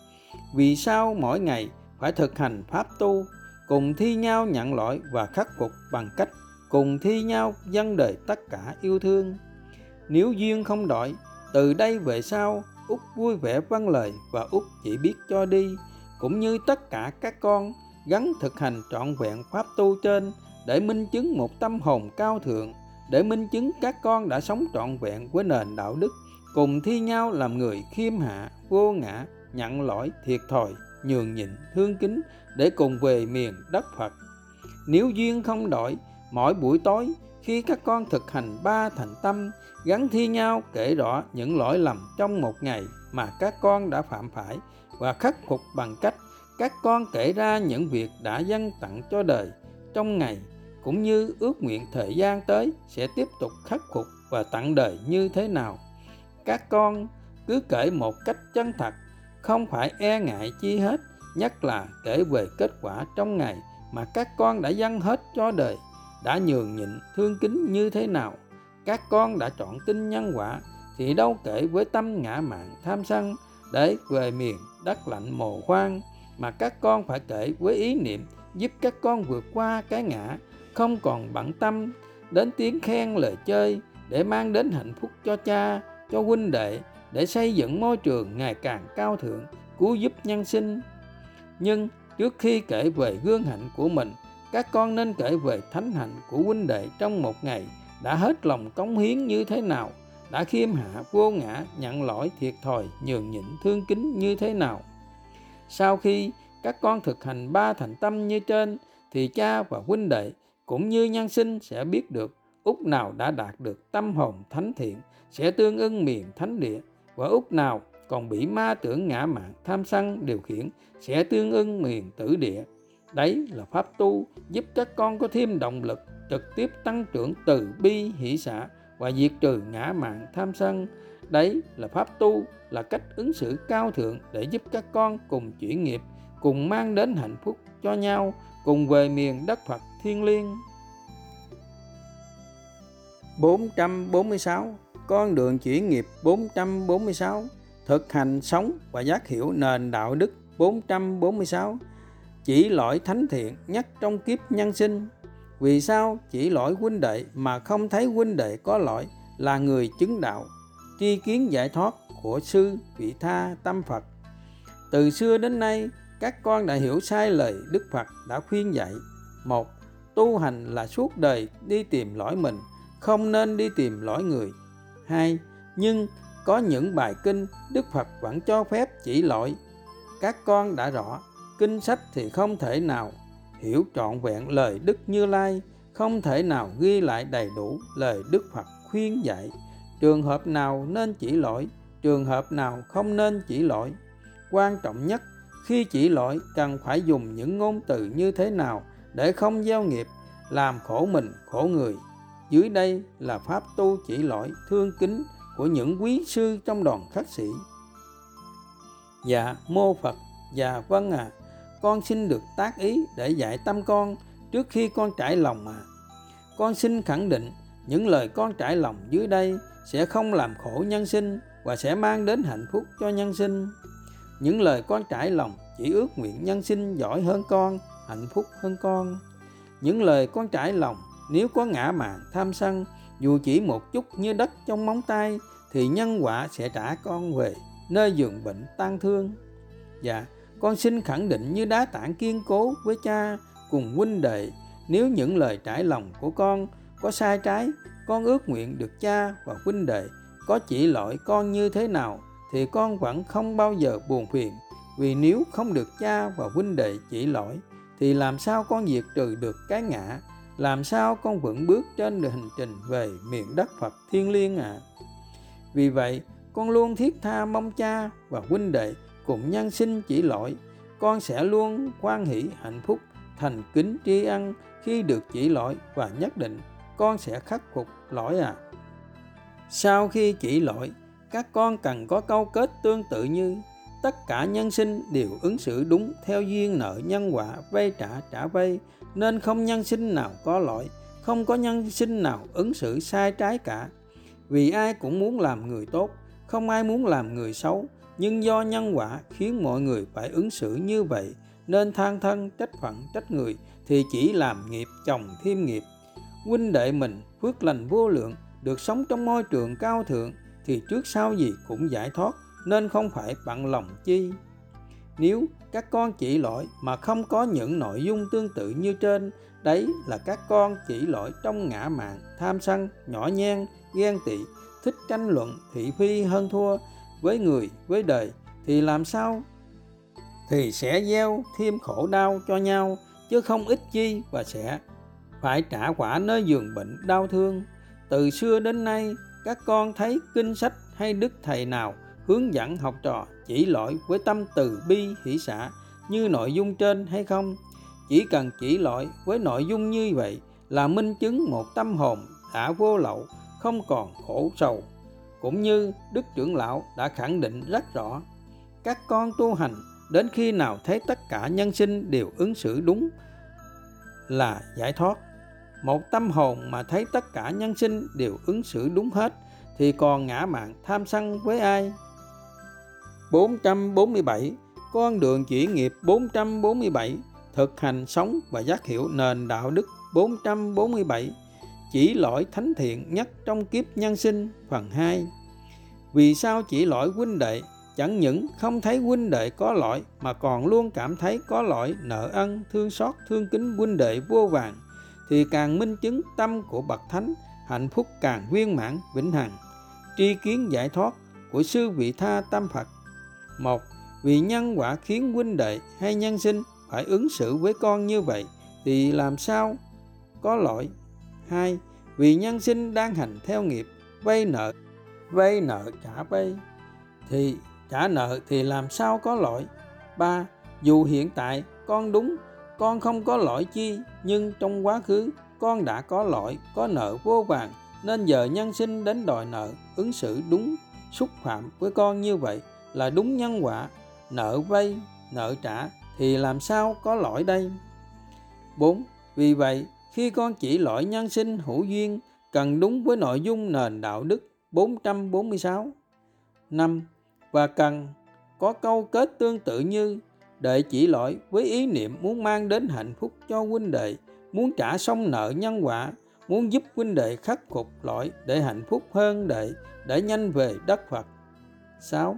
Vì sao mỗi ngày phải thực hành pháp tu, cùng thi nhau nhận lỗi và khắc phục bằng cách cùng thi nhau dâng đời tất cả yêu thương. Nếu duyên không đổi, từ đây về sau, Út vui vẻ vâng lời và Út chỉ biết cho đi, cũng như tất cả các con gắn thực hành trọn vẹn pháp tu trên để minh chứng một tâm hồn cao thượng, để minh chứng các con đã sống trọn vẹn với nền đạo đức, cùng thi nhau làm người khiêm hạ, vô ngã, nhận lỗi, thiệt thòi, nhường nhịn, thương kính để cùng về miền đất Phật. Nếu duyên không đổi, mỗi buổi tối khi các con thực hành ba thành tâm, gắn thi nhau kể rõ những lỗi lầm trong một ngày mà các con đã phạm phải và khắc phục bằng cách các con kể ra những việc đã dâng tặng cho đời trong ngày, cũng như ước nguyện thời gian tới sẽ tiếp tục khắc phục và tặng đời như thế nào. Các con cứ kể một cách chân thật, không phải e ngại chi hết, nhất là kể về kết quả trong ngày mà các con đã dâng hết cho đời, đã nhường nhịn, thương kính như thế nào. Các con đã chọn tin nhân quả thì đâu kể với tâm ngã mạn tham sân để về miền đất lạnh mồ hoang, mà các con phải kể với ý niệm giúp các con vượt qua cái ngã, không còn bận tâm đến tiếng khen lời chơi, để mang đến hạnh phúc cho cha, cho huynh đệ, để xây dựng môi trường ngày càng cao thượng, cứu giúp nhân sinh. Nhưng trước khi kể về gương hạnh của mình, các con nên kể về thánh hạnh của huynh đệ trong một ngày đã hết lòng cống hiến như thế nào, đã khiêm hạ, vô ngã, nhận lỗi, thiệt thòi, nhường nhịn, thương kính như thế nào. Sau khi các con thực hành ba thành tâm như trên thì cha và huynh đệ cũng như nhân sinh sẽ biết được Úc nào đã đạt được tâm hồn thánh thiện, sẽ tương ưng miền thánh địa, và Úc nào còn bị ma tưởng ngã mạn tham sân điều khiển sẽ tương ưng miền tử địa. Đấy là pháp tu giúp các con có thêm động lực trực tiếp tăng trưởng từ bi hỷ xả và diệt trừ ngã mạn tham sân. Đấy là pháp tu, là cách ứng xử cao thượng để giúp các con cùng chuyển nghiệp, cùng mang đến hạnh phúc cho nhau, cùng về miền đất Phật thiêng liêng. bốn trăm bốn mươi sáu. Con đường chuyển nghiệp bốn trăm bốn mươi sáu. Thực hành, sống và giác hiểu nền đạo đức bốn trăm bốn mươi sáu. Chỉ lỗi thánh thiện nhất trong kiếp nhân sinh. Vì sao chỉ lỗi huynh đệ mà không thấy huynh đệ có lỗi là người chứng đạo? Tri kiến giải thoát của sư vị tha tâm Phật. Từ xưa đến nay, các con đã hiểu sai lời Đức Phật đã khuyên dạy. Một, tu hành là suốt đời đi tìm lỗi mình, không nên đi tìm lỗi người. Hai, nhưng có những bài kinh Đức Phật vẫn cho phép chỉ lỗi. Các con đã rõ, kinh sách thì không thể nào hiểu trọn vẹn lời Đức Như Lai, không thể nào ghi lại đầy đủ lời Đức Phật khuyên dạy. Trường hợp nào nên chỉ lỗi, trường hợp nào không nên chỉ lỗi. Quan trọng nhất, khi chỉ lỗi cần phải dùng những ngôn từ như thế nào để không gieo nghiệp, làm khổ mình, khổ người. Dưới đây là pháp tu chỉ lõi thương kính của những quý sư trong đoàn khất sĩ. Dạ mô Phật, dạ vâng à, con xin được tác ý để dạy tâm con trước khi con trải lòng mà. Con xin khẳng định những lời con trải lòng dưới đây sẽ không làm khổ nhân sinh và sẽ mang đến hạnh phúc cho nhân sinh. Những lời con trải lòng chỉ ước nguyện nhân sinh giỏi hơn con, hạnh phúc hơn con. Những lời con trải lòng nếu có ngã mạn tham sân dù chỉ một chút như đất trong móng tay thì nhân quả sẽ trả con về nơi giường bệnh tang thương. Dạ, con xin khẳng định như đá tảng kiên cố với cha cùng huynh đệ, nếu những lời trải lòng của con có sai trái, con ước nguyện được cha và huynh đệ có chỉ lỗi con như thế nào thì con vẫn không bao giờ buồn phiền, vì nếu không được cha và huynh đệ chỉ lỗi thì làm sao con diệt trừ được cái ngã, làm sao con vững bước trên hành trình về miền đất Phật thiêng liêng ạ. À? Vì vậy, con luôn thiết tha mong cha và huynh đệ cùng nhân sinh chỉ lỗi, con sẽ luôn hoan hỷ hạnh phúc, thành kính tri ân khi được chỉ lỗi và nhất định con sẽ khắc phục lỗi à. Sau khi chỉ lỗi, các con cần có câu kết tương tự như: tất cả nhân sinh đều ứng xử đúng theo duyên nợ nhân quả, vay trả trả vay, nên không nhân sinh nào có lỗi, không có nhân sinh nào ứng xử sai trái cả. Vì ai cũng muốn làm người tốt, không ai muốn làm người xấu, nhưng do nhân quả khiến mọi người phải ứng xử như vậy, nên than thân trách phận trách người thì chỉ làm nghiệp chồng thêm nghiệp. Huynh đệ mình phước lành vô lượng, được sống trong môi trường cao thượng thì trước sau gì cũng giải thoát, nên không phải bận lòng chi. Nếu các con chỉ lỗi mà không có những nội dung tương tự như trên, đấy là các con chỉ lỗi trong ngã mạn, tham sân, nhỏ nhen, ghen tị, thích tranh luận, thị phi hơn thua với người, với đời, thì làm sao? Thì sẽ gieo thêm khổ đau cho nhau, chứ không ít chi, và sẽ phải trả quả nơi giường bệnh đau thương. Từ xưa đến nay, các con thấy kinh sách hay đức thầy nào hướng dẫn học trò chỉ lỗi với tâm từ bi hỷ xả như nội dung trên hay không? Chỉ cần chỉ lỗi với nội dung như vậy là minh chứng một tâm hồn đã vô lậu, không còn khổ sầu. Cũng như Đức Trưởng Lão đã khẳng định rất rõ, các con tu hành đến khi nào thấy tất cả nhân sinh đều ứng xử đúng là giải thoát. Một tâm hồn mà thấy tất cả nhân sinh đều ứng xử đúng hết thì còn ngã mạn tham sân với ai? bốn trăm bốn mươi bảy. Con đường chuyển nghiệp bốn trăm bốn mươi bảy. Thực hành sống và giác hiểu nền đạo đức bốn trăm bốn mươi bảy. Chỉ lỗi thánh thiện nhất trong kiếp nhân sinh phần hai. Vì sao chỉ lỗi huynh đệ? Chẳng những không thấy huynh đệ có lỗi mà còn luôn cảm thấy có lỗi, nợ ân, thương xót, thương kính huynh đệ vô vàn, thì càng minh chứng tâm của bậc thánh, hạnh phúc càng viên mãn vĩnh hằng. Tri kiến giải thoát của sư vị tha tâm Phật. Một, vì nhân quả khiến huynh đệ hay nhân sinh phải ứng xử với con như vậy thì làm sao có lỗi? Hai, vì nhân sinh đang hành theo nghiệp, vay nợ, vay nợ trả vay thì trả nợ thì làm sao có lỗi? Ba, dù hiện tại con đúng, con không có lỗi chi, nhưng trong quá khứ con đã có lỗi, có nợ vô vàn, nên giờ nhân sinh đến đòi nợ, ứng xử đúng, xúc phạm với con như vậy là đúng nhân quả, nợ vay, nợ trả thì làm sao có lỗi đây? Bốn, vì vậy, khi con chỉ lỗi nhân sinh hữu duyên, cần đúng với nội dung nền đạo đức bốn trăm bốn mươi sáu. Năm, và cần có câu kết tương tự như: đệ chỉ lỗi với ý niệm muốn mang đến hạnh phúc cho huynh đệ, muốn trả xong nợ nhân quả, muốn giúp huynh đệ khắc phục lỗi để hạnh phúc hơn đệ, để nhanh về đất Phật. Sáu,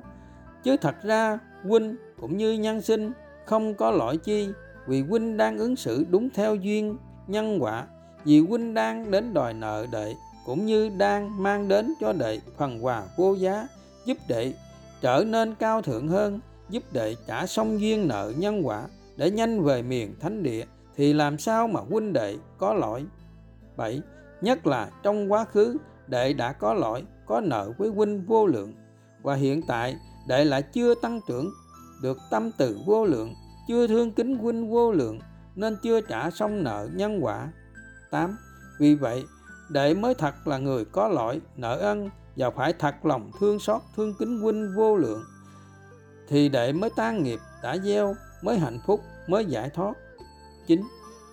chứ thật ra huynh cũng như nhân sinh không có lỗi chi, vì huynh đang ứng xử đúng theo duyên nhân quả, vì huynh đang đến đòi nợ đệ, cũng như đang mang đến cho đệ phần quà vô giá, giúp đệ trở nên cao thượng hơn, giúp đệ trả xong duyên nợ nhân quả để nhanh về miền thánh địa, thì làm sao mà huynh đệ có lỗi? Bảy, nhất là trong quá khứ đệ đã có lỗi, có nợ với huynh vô lượng, và hiện tại đệ lại chưa tăng trưởng được tâm từ vô lượng, chưa thương kính huynh vô lượng, nên chưa trả xong nợ nhân quả. Tám, vì vậy đệ mới thật là người có lỗi, nợ ân và phải thật lòng thương xót, thương kính huynh vô lượng, thì đệ mới tan nghiệp đã gieo, mới hạnh phúc, mới giải thoát. Chính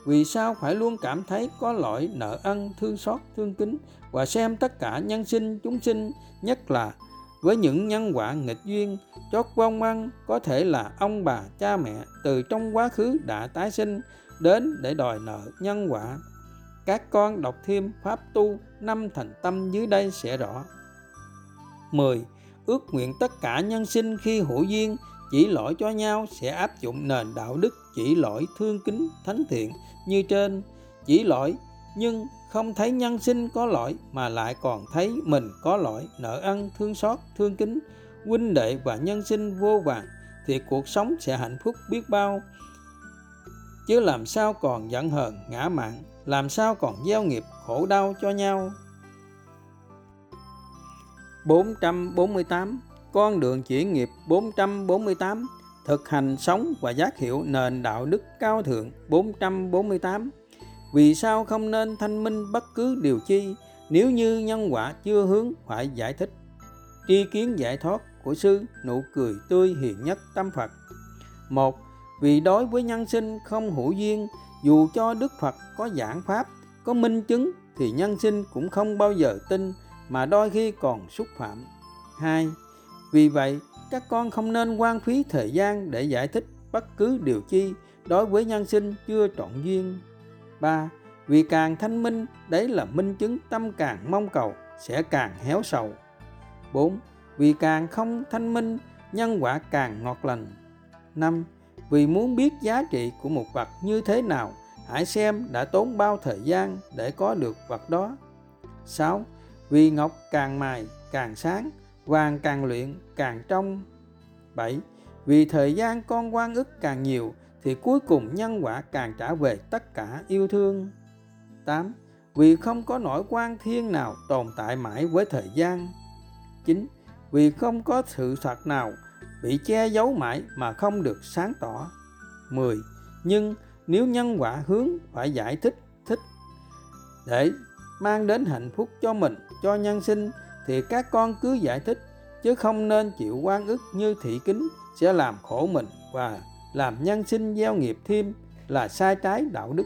vì sao phải luôn cảm thấy có lỗi, nợ ân, thương xót, thương kính và xem tất cả nhân sinh, chúng sinh, nhất là với những nhân quả nghịch duyên chót vong ăn, có thể là ông bà, cha mẹ từ trong quá khứ đã tái sinh đến để đòi nợ nhân quả. Các con đọc thêm Pháp tu năm thành tâm dưới đây sẽ rõ. mười. Ước nguyện tất cả nhân sinh khi hữu duyên chỉ lỗi cho nhau sẽ áp dụng nền đạo đức chỉ lỗi thương kính thánh thiện như trên. Chỉ lỗi nhưng không thấy nhân sinh có lỗi mà lại còn thấy mình có lỗi, nợ ân, thương xót, thương kính huynh đệ và nhân sinh vô vàn, thì cuộc sống sẽ hạnh phúc biết bao. Chứ làm sao còn giận hờn ngã mạn, làm sao còn gieo nghiệp khổ đau cho nhau. bốn trăm bốn mươi tám. Con đường chuyển nghiệp bốn trăm bốn mươi tám. Thực hành sống và giác hiệu nền đạo đức cao thượng bốn trăm bốn mươi tám. Vì sao không nên thanh minh bất cứ điều chi, nếu như nhân quả chưa hướng phải giải thích. Tri kiến giải thoát của sư nụ cười tươi hiền nhất tâm Phật. Một. Vì đối với nhân sinh không hữu duyên, dù cho Đức Phật có giảng pháp, có minh chứng thì nhân sinh cũng không bao giờ tin, mà đôi khi còn xúc phạm. Hai. Vì vậy, các con không nên hoang phí thời gian để giải thích bất cứ điều chi đối với nhân sinh chưa trọn duyên. Ba. Vì càng thanh minh, đấy là minh chứng, tâm càng mong cầu sẽ càng héo sầu. Bốn. Vì càng không thanh minh, nhân quả càng ngọt lành. Năm. Vì muốn biết giá trị của một vật như thế nào, hãy xem đã tốn bao thời gian để có được vật đó. Sáu. Vì ngọc càng mài càng sáng, vàng càng luyện càng trong. Bảy. Vì thời gian con oan ức càng nhiều, thì cuối cùng nhân quả càng trả về tất cả yêu thương. Tám. Vì không có nỗi oan thiên nào tồn tại mãi với thời gian. Chín. Vì không có sự thật nào bị che giấu mãi mà không được sáng tỏ. Mười. Nhưng nếu nhân quả hướng phải giải thích thích để mang đến hạnh phúc cho mình, cho nhân sinh, thì các con cứ giải thích, chứ không nên chịu oan ức như thị kính, sẽ làm khổ mình và làm nhân sinh gieo nghiệp thêm, là sai trái đạo đức.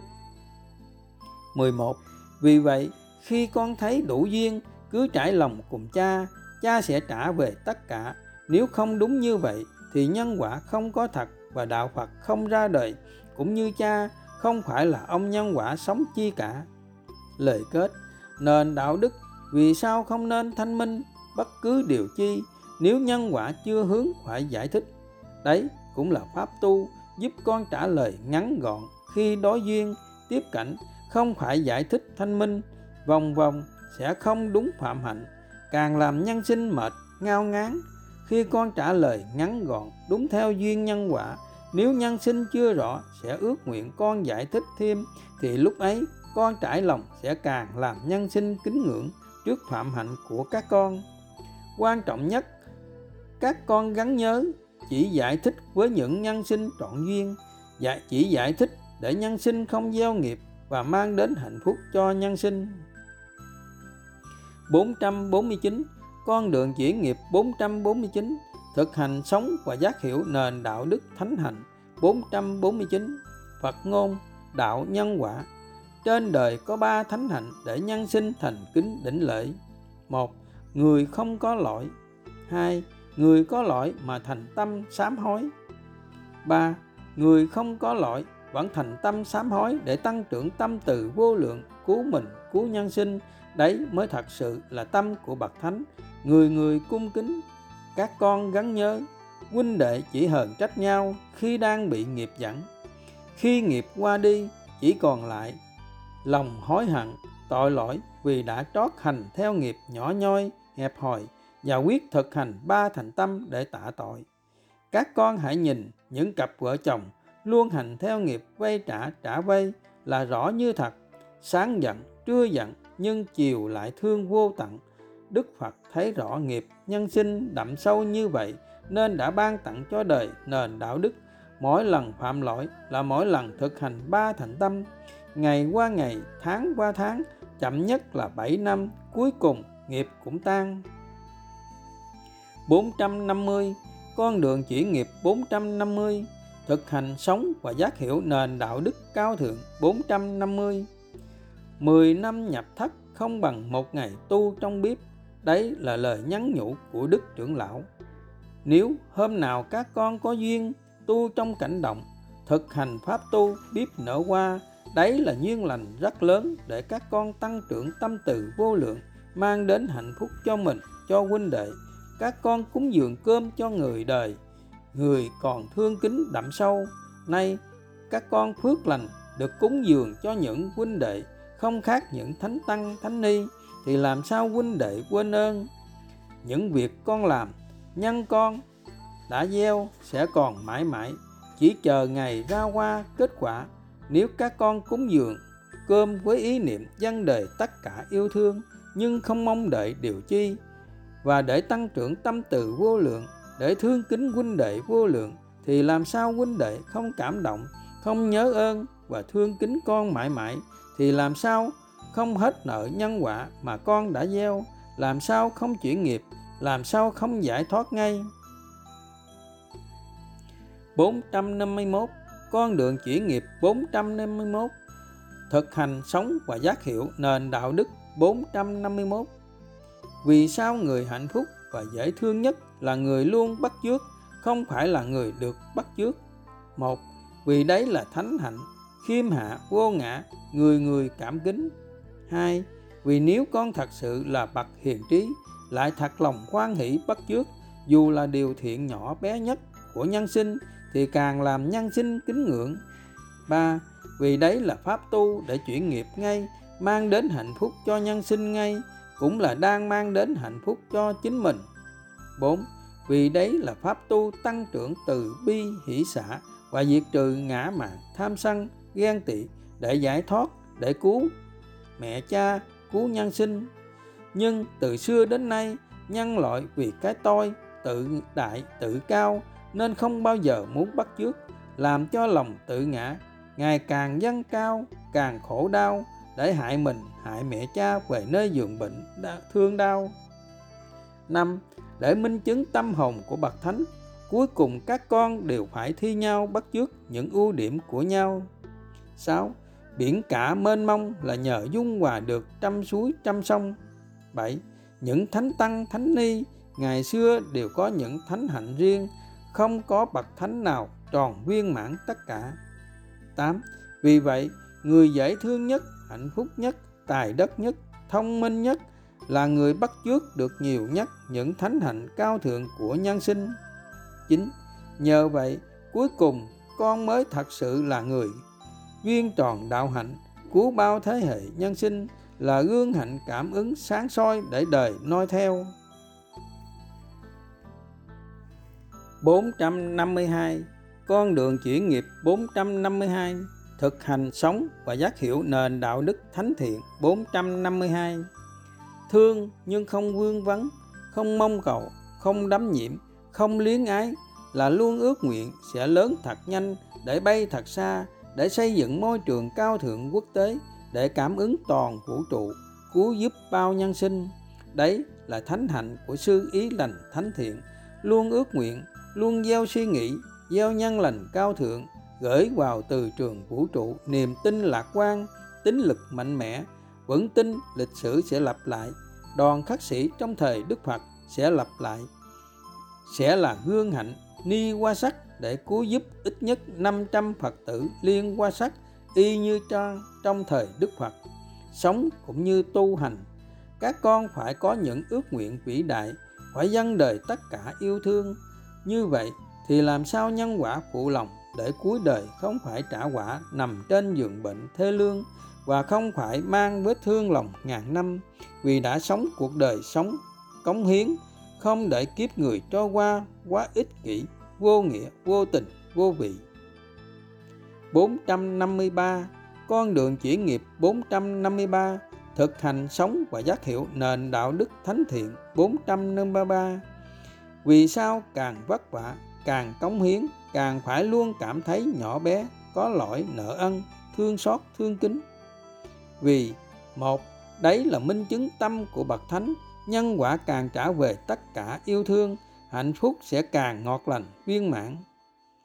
mười một. Vì vậy, khi con thấy đủ duyên, cứ trải lòng cùng cha, cha sẽ trả về tất cả. Nếu không đúng như vậy thì nhân quả không có thật và đạo Phật không ra đời, cũng như cha không phải là ông nhân quả sống chi cả. Lời kết. Nền đạo đức vì sao không nên thanh minh bất cứ điều chi, nếu nhân quả chưa hướng phải giải thích. Đấy cũng là pháp tu giúp con trả lời ngắn gọn khi đối duyên tiếp cảnh, không phải giải thích thanh minh vòng vòng sẽ không đúng phạm hạnh, càng làm nhân sinh mệt ngao ngán. Khi con trả lời ngắn gọn đúng theo duyên nhân quả, nếu nhân sinh chưa rõ sẽ ước nguyện con giải thích thêm, thì lúc ấy con trải lòng sẽ càng làm nhân sinh kính ngưỡng trước phạm hạnh của các con. Quan trọng nhất, các con gắng nhớ chỉ giải thích với những nhân sinh trọn duyên, và chỉ giải thích để nhân sinh không gieo nghiệp và mang đến hạnh phúc cho nhân sinh. bốn trăm bốn mươi chín. Con đường chuyển nghiệp bốn trăm bốn mươi chín. Thực hành sống và giác hiểu nền đạo đức thánh hạnh bốn trăm bốn mươi chín. Phật ngôn đạo nhân quả. Trên đời có ba thánh hạnh để nhân sinh thành kính đỉnh lễ. Một. Người không có lỗi. Hai. Người có lỗi mà thành tâm sám hối. Ba. Người không có lỗi vẫn thành tâm sám hối để tăng trưởng tâm từ vô lượng, cứu mình, cứu nhân sinh. Đấy mới thật sự là tâm của bậc thánh, người người cung kính. Các con gắng nhớ, huynh đệ chỉ hờn trách nhau khi đang bị nghiệp dẫn. Khi nghiệp qua đi, chỉ còn lại lòng hối hận, tội lỗi vì đã trót hành theo nghiệp nhỏ nhoi, hẹp hòi, và quyết thực hành ba thành tâm để tạ tội. Các con hãy nhìn những cặp vợ chồng luôn hành theo nghiệp vay trả trả vay là rõ như thật, sáng giận, trưa giận, nhưng chiều lại thương vô tận. Đức Phật thấy rõ nghiệp nhân sinh đậm sâu như vậy nên đã ban tặng cho đời nền đạo đức. Mỗi lần phạm lỗi là mỗi lần thực hành ba thành tâm, ngày qua ngày, tháng qua tháng, chậm nhất là bảy năm, cuối cùng nghiệp cũng tan. bốn trăm năm mươi. Con đường chuyển nghiệp bốn trăm năm mươi. Thực hành sống và giác hiểu nền đạo đức cao thượng bốn trăm năm mươi. mười năm nhập thất không bằng một ngày tu trong bếp. Đấy là lời nhắn nhủ của Đức Trưởng Lão. Nếu hôm nào các con có duyên tu trong cảnh động, thực hành pháp tu bếp nở hoa, đấy là duyên lành rất lớn để các con tăng trưởng tâm từ vô lượng, mang đến hạnh phúc cho mình, cho huynh đệ. Các con cúng dường cơm cho người đời, người còn thương kính đậm sâu. Nay các con phước lành được cúng dường cho những huynh đệ, không khác những thánh tăng thánh ni, thì làm sao huynh đệ quên ơn. Những việc con làm, nhân con đã gieo sẽ còn mãi mãi, chỉ chờ ngày ra hoa kết quả. Nếu các con cúng dường cơm với ý niệm dâng đời tất cả yêu thương, nhưng không mong đợi điều chi, và để tăng trưởng tâm từ vô lượng, để thương kính huynh đệ vô lượng, thì làm sao huynh đệ không cảm động, không nhớ ơn và thương kính con mãi mãi, thì làm sao không hết nợ nhân quả mà con đã gieo, làm sao không chuyển nghiệp, làm sao không giải thoát ngay. bốn trăm năm mươi mốt. Con đường chuyển nghiệp bốn trăm năm mươi mốt. Thực hành sống và giác hiểu nền đạo đức bốn trăm năm mươi mốt. Vì sao người hạnh phúc và dễ thương nhất là người luôn bắt chước, không phải là người được bắt chước? Một, vì đấy là thánh hạnh, khiêm hạ vô ngã, người người cảm kính. Hai, vì nếu con thật sự là bậc hiền trí, lại thật lòng hoan hỷ bắt chước, dù là điều thiện nhỏ bé nhất của nhân sinh, thì càng làm nhân sinh kính ngưỡng. Ba, vì đấy là pháp tu để chuyển nghiệp ngay, mang đến hạnh phúc cho nhân sinh ngay, cũng là đang mang đến hạnh phúc cho chính mình. Bốn, vì đấy là pháp tu tăng trưởng từ bi hỷ xả và diệt trừ ngã mạn, tham sân, ghen tị, để giải thoát, để cứu mẹ cha, cứu nhân sinh. Nhưng từ xưa đến nay, nhân loại vì cái tôi tự đại, tự cao, nên không bao giờ muốn bắt chước, làm cho lòng tự ngã ngày càng dâng cao, càng khổ đau, để hại mình, hại mẹ cha về nơi giường bệnh thương đau. Năm, để minh chứng tâm hồn của bậc thánh, cuối cùng các con đều phải thi nhau bắt chước những ưu điểm của nhau. Sáu, biển cả mênh mông là nhờ dung hòa được trăm suối trăm sông. Bảy, những thánh tăng thánh ni ngày xưa đều có những thánh hạnh riêng, không có bậc thánh nào tròn viên mãn tất cả. Tám, vì vậy người dễ thương nhất, hạnh phúc nhất, tài đức nhất, thông minh nhất là người bắt chước được nhiều nhất những thánh hạnh cao thượng của nhân sinh. Chín, nhờ vậy cuối cùng con mới thật sự là người viên tròn đạo hạnh, cứu bao thế hệ nhân sinh, là gương hạnh cảm ứng sáng soi để đời noi theo. bốn trăm năm mươi hai. Con đường chuyển nghiệp bốn trăm năm mươi hai. Thực hành sống và giác hiểu nền đạo đức thánh thiện bốn trăm năm mươi hai. Thương nhưng không vương vấn, không mong cầu, không đắm nhiễm, không luyến ái, là luôn ước nguyện sẽ lớn thật nhanh, để bay thật xa, để xây dựng môi trường cao thượng quốc tế, để cảm ứng toàn vũ trụ, cứu giúp bao nhân sinh. Đấy là thánh hạnh của sư ý lành thánh thiện, luôn ước nguyện, luôn gieo suy nghĩ, gieo nhân lành cao thượng, gửi vào từ trường vũ trụ niềm tin lạc quan, tín lực mạnh mẽ, vững tin lịch sử sẽ lặp lại, đoàn khất sĩ trong thời Đức Phật sẽ lặp lại, sẽ là gương hạnh ni hoa sắc để cứu giúp ít nhất năm trăm Phật tử liên hoa sắc y như trong thời Đức Phật. Sống cũng như tu hành, các con phải có những ước nguyện vĩ đại, phải dâng đời tất cả yêu thương. Như vậy thì làm sao nhân quả phụ lòng, để cuối đời không phải trả quả nằm trên giường bệnh thê lương, và không phải mang vết thương lòng ngàn năm, vì đã sống cuộc đời sống cống hiến, không để kiếp người trôi qua quá ích kỷ, vô nghĩa, vô tình, vô vị. bốn trăm năm mươi ba. Con đường chuyển nghiệp bốn trăm năm mươi ba. Thực hành sống và giác hiểu nền đạo đức thánh thiện bốn trăm năm mươi ba. Vì sao càng vất vả, càng cống hiến, càng phải luôn cảm thấy nhỏ bé, có lỗi nợ ân, thương xót, thương kính. Vì một, đấy là minh chứng tâm của bậc thánh, nhân quả càng trả về tất cả yêu thương, hạnh phúc sẽ càng ngọt lành, viên mãn.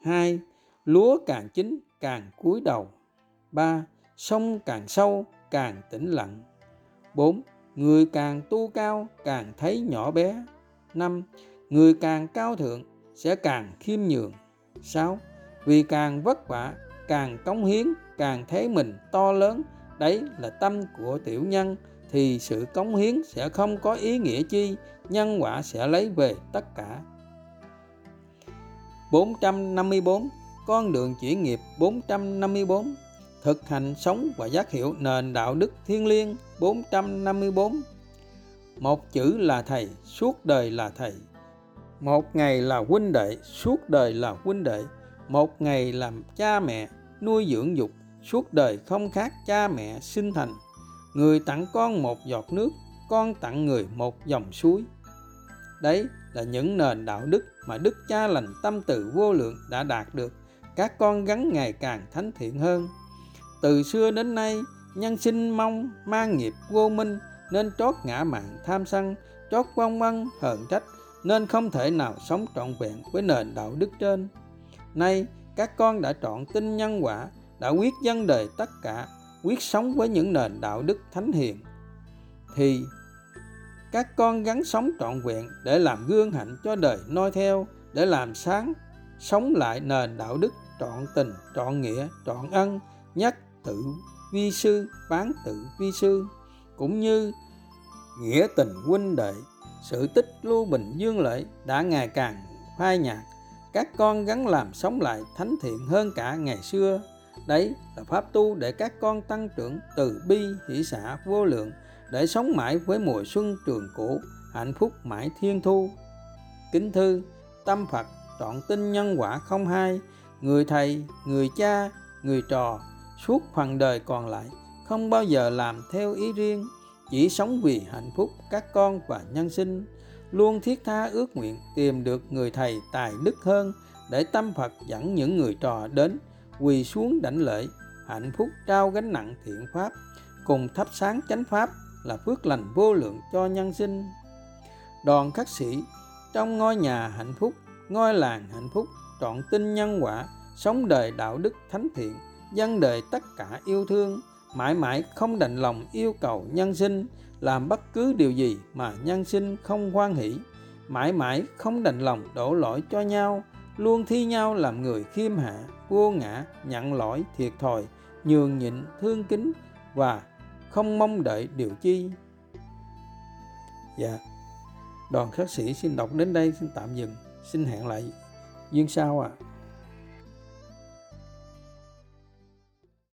Hai, lúa càng chín càng cúi đầu. Ba, sông càng sâu càng tĩnh lặng. Bốn, người càng tu cao càng thấy nhỏ bé. Năm, người càng cao thượng sẽ càng khiêm nhường. Sáu, vì càng vất vả, càng cống hiến, càng thấy mình to lớn, đấy là tâm của tiểu nhân, thì sự cống hiến sẽ không có ý nghĩa chi, nhân quả sẽ lấy về tất cả. bốn trăm năm mươi bốn. Con đường chuyển nghiệp bốn trăm năm mươi bốn. Thực hành sống và giác hiệu nền đạo đức thiêng liêng bốn trăm năm mươi bốn. Một chữ là thầy, suốt đời là thầy. Một ngày là huynh đệ, suốt đời là huynh đệ. Một ngày làm cha mẹ, nuôi dưỡng dục, suốt đời không khác cha mẹ sinh thành. Người tặng con một giọt nước, con tặng người một dòng suối. Đấy là những nền đạo đức mà đức cha lành tâm từ vô lượng đã đạt được. Các con gắng ngày càng thánh thiện hơn. Từ xưa đến nay, nhân sinh mong mang nghiệp vô minh, nên trót ngã mạn tham sân, trót vong ân hờn trách, nên không thể nào sống trọn vẹn với nền đạo đức trên. Nay các con đã trọn tin nhân quả, đã quyết dâng đời tất cả, quyết sống với những nền đạo đức thánh hiền, thì các con gắng sống trọn vẹn để làm gương hạnh cho đời noi theo, để làm sáng sống lại nền đạo đức trọn tình, trọn nghĩa, trọn ân, nhất tự vi sư, bán tự vi sư, cũng như nghĩa tình huynh đệ, sự tích lưu bình dương lợi đã ngày càng phai nhạt. Các con gắng làm sống lại thánh thiện hơn cả ngày xưa. Đấy là pháp tu để các con tăng trưởng từ bi hỷ xả vô lượng, để sống mãi với mùa xuân trường cửu, hạnh phúc mãi thiên thu. Kính thư, tâm Phật trọn tin nhân quả không hai, người thầy, người cha, người trò suốt phần đời còn lại không bao giờ làm theo ý riêng, chỉ sống vì hạnh phúc các con và nhân sinh, luôn thiết tha ước nguyện tìm được người thầy tài đức hơn, để tâm Phật dẫn những người trò đến quỳ xuống đảnh lễ, hạnh phúc trao gánh nặng thiện pháp, cùng thắp sáng chánh pháp là phước lành vô lượng cho nhân sinh. Đoàn khất sĩ trong ngôi nhà hạnh phúc, ngôi làng hạnh phúc, trọn tin nhân quả, sống đời đạo đức thánh thiện, dâng đời tất cả yêu thương, mãi mãi không đành lòng yêu cầu nhân sinh làm bất cứ điều gì mà nhân sinh không hoan hỷ, mãi mãi không đành lòng đổ lỗi cho nhau, luôn thi nhau làm người khiêm hạ, vô ngã, nhận lỗi, thiệt thòi, nhường nhịn, thương kính và không mong đợi điều chi. Dạ, đoàn khất sĩ xin đọc đến đây, xin tạm dừng, xin hẹn lại duyên sau ạ. À.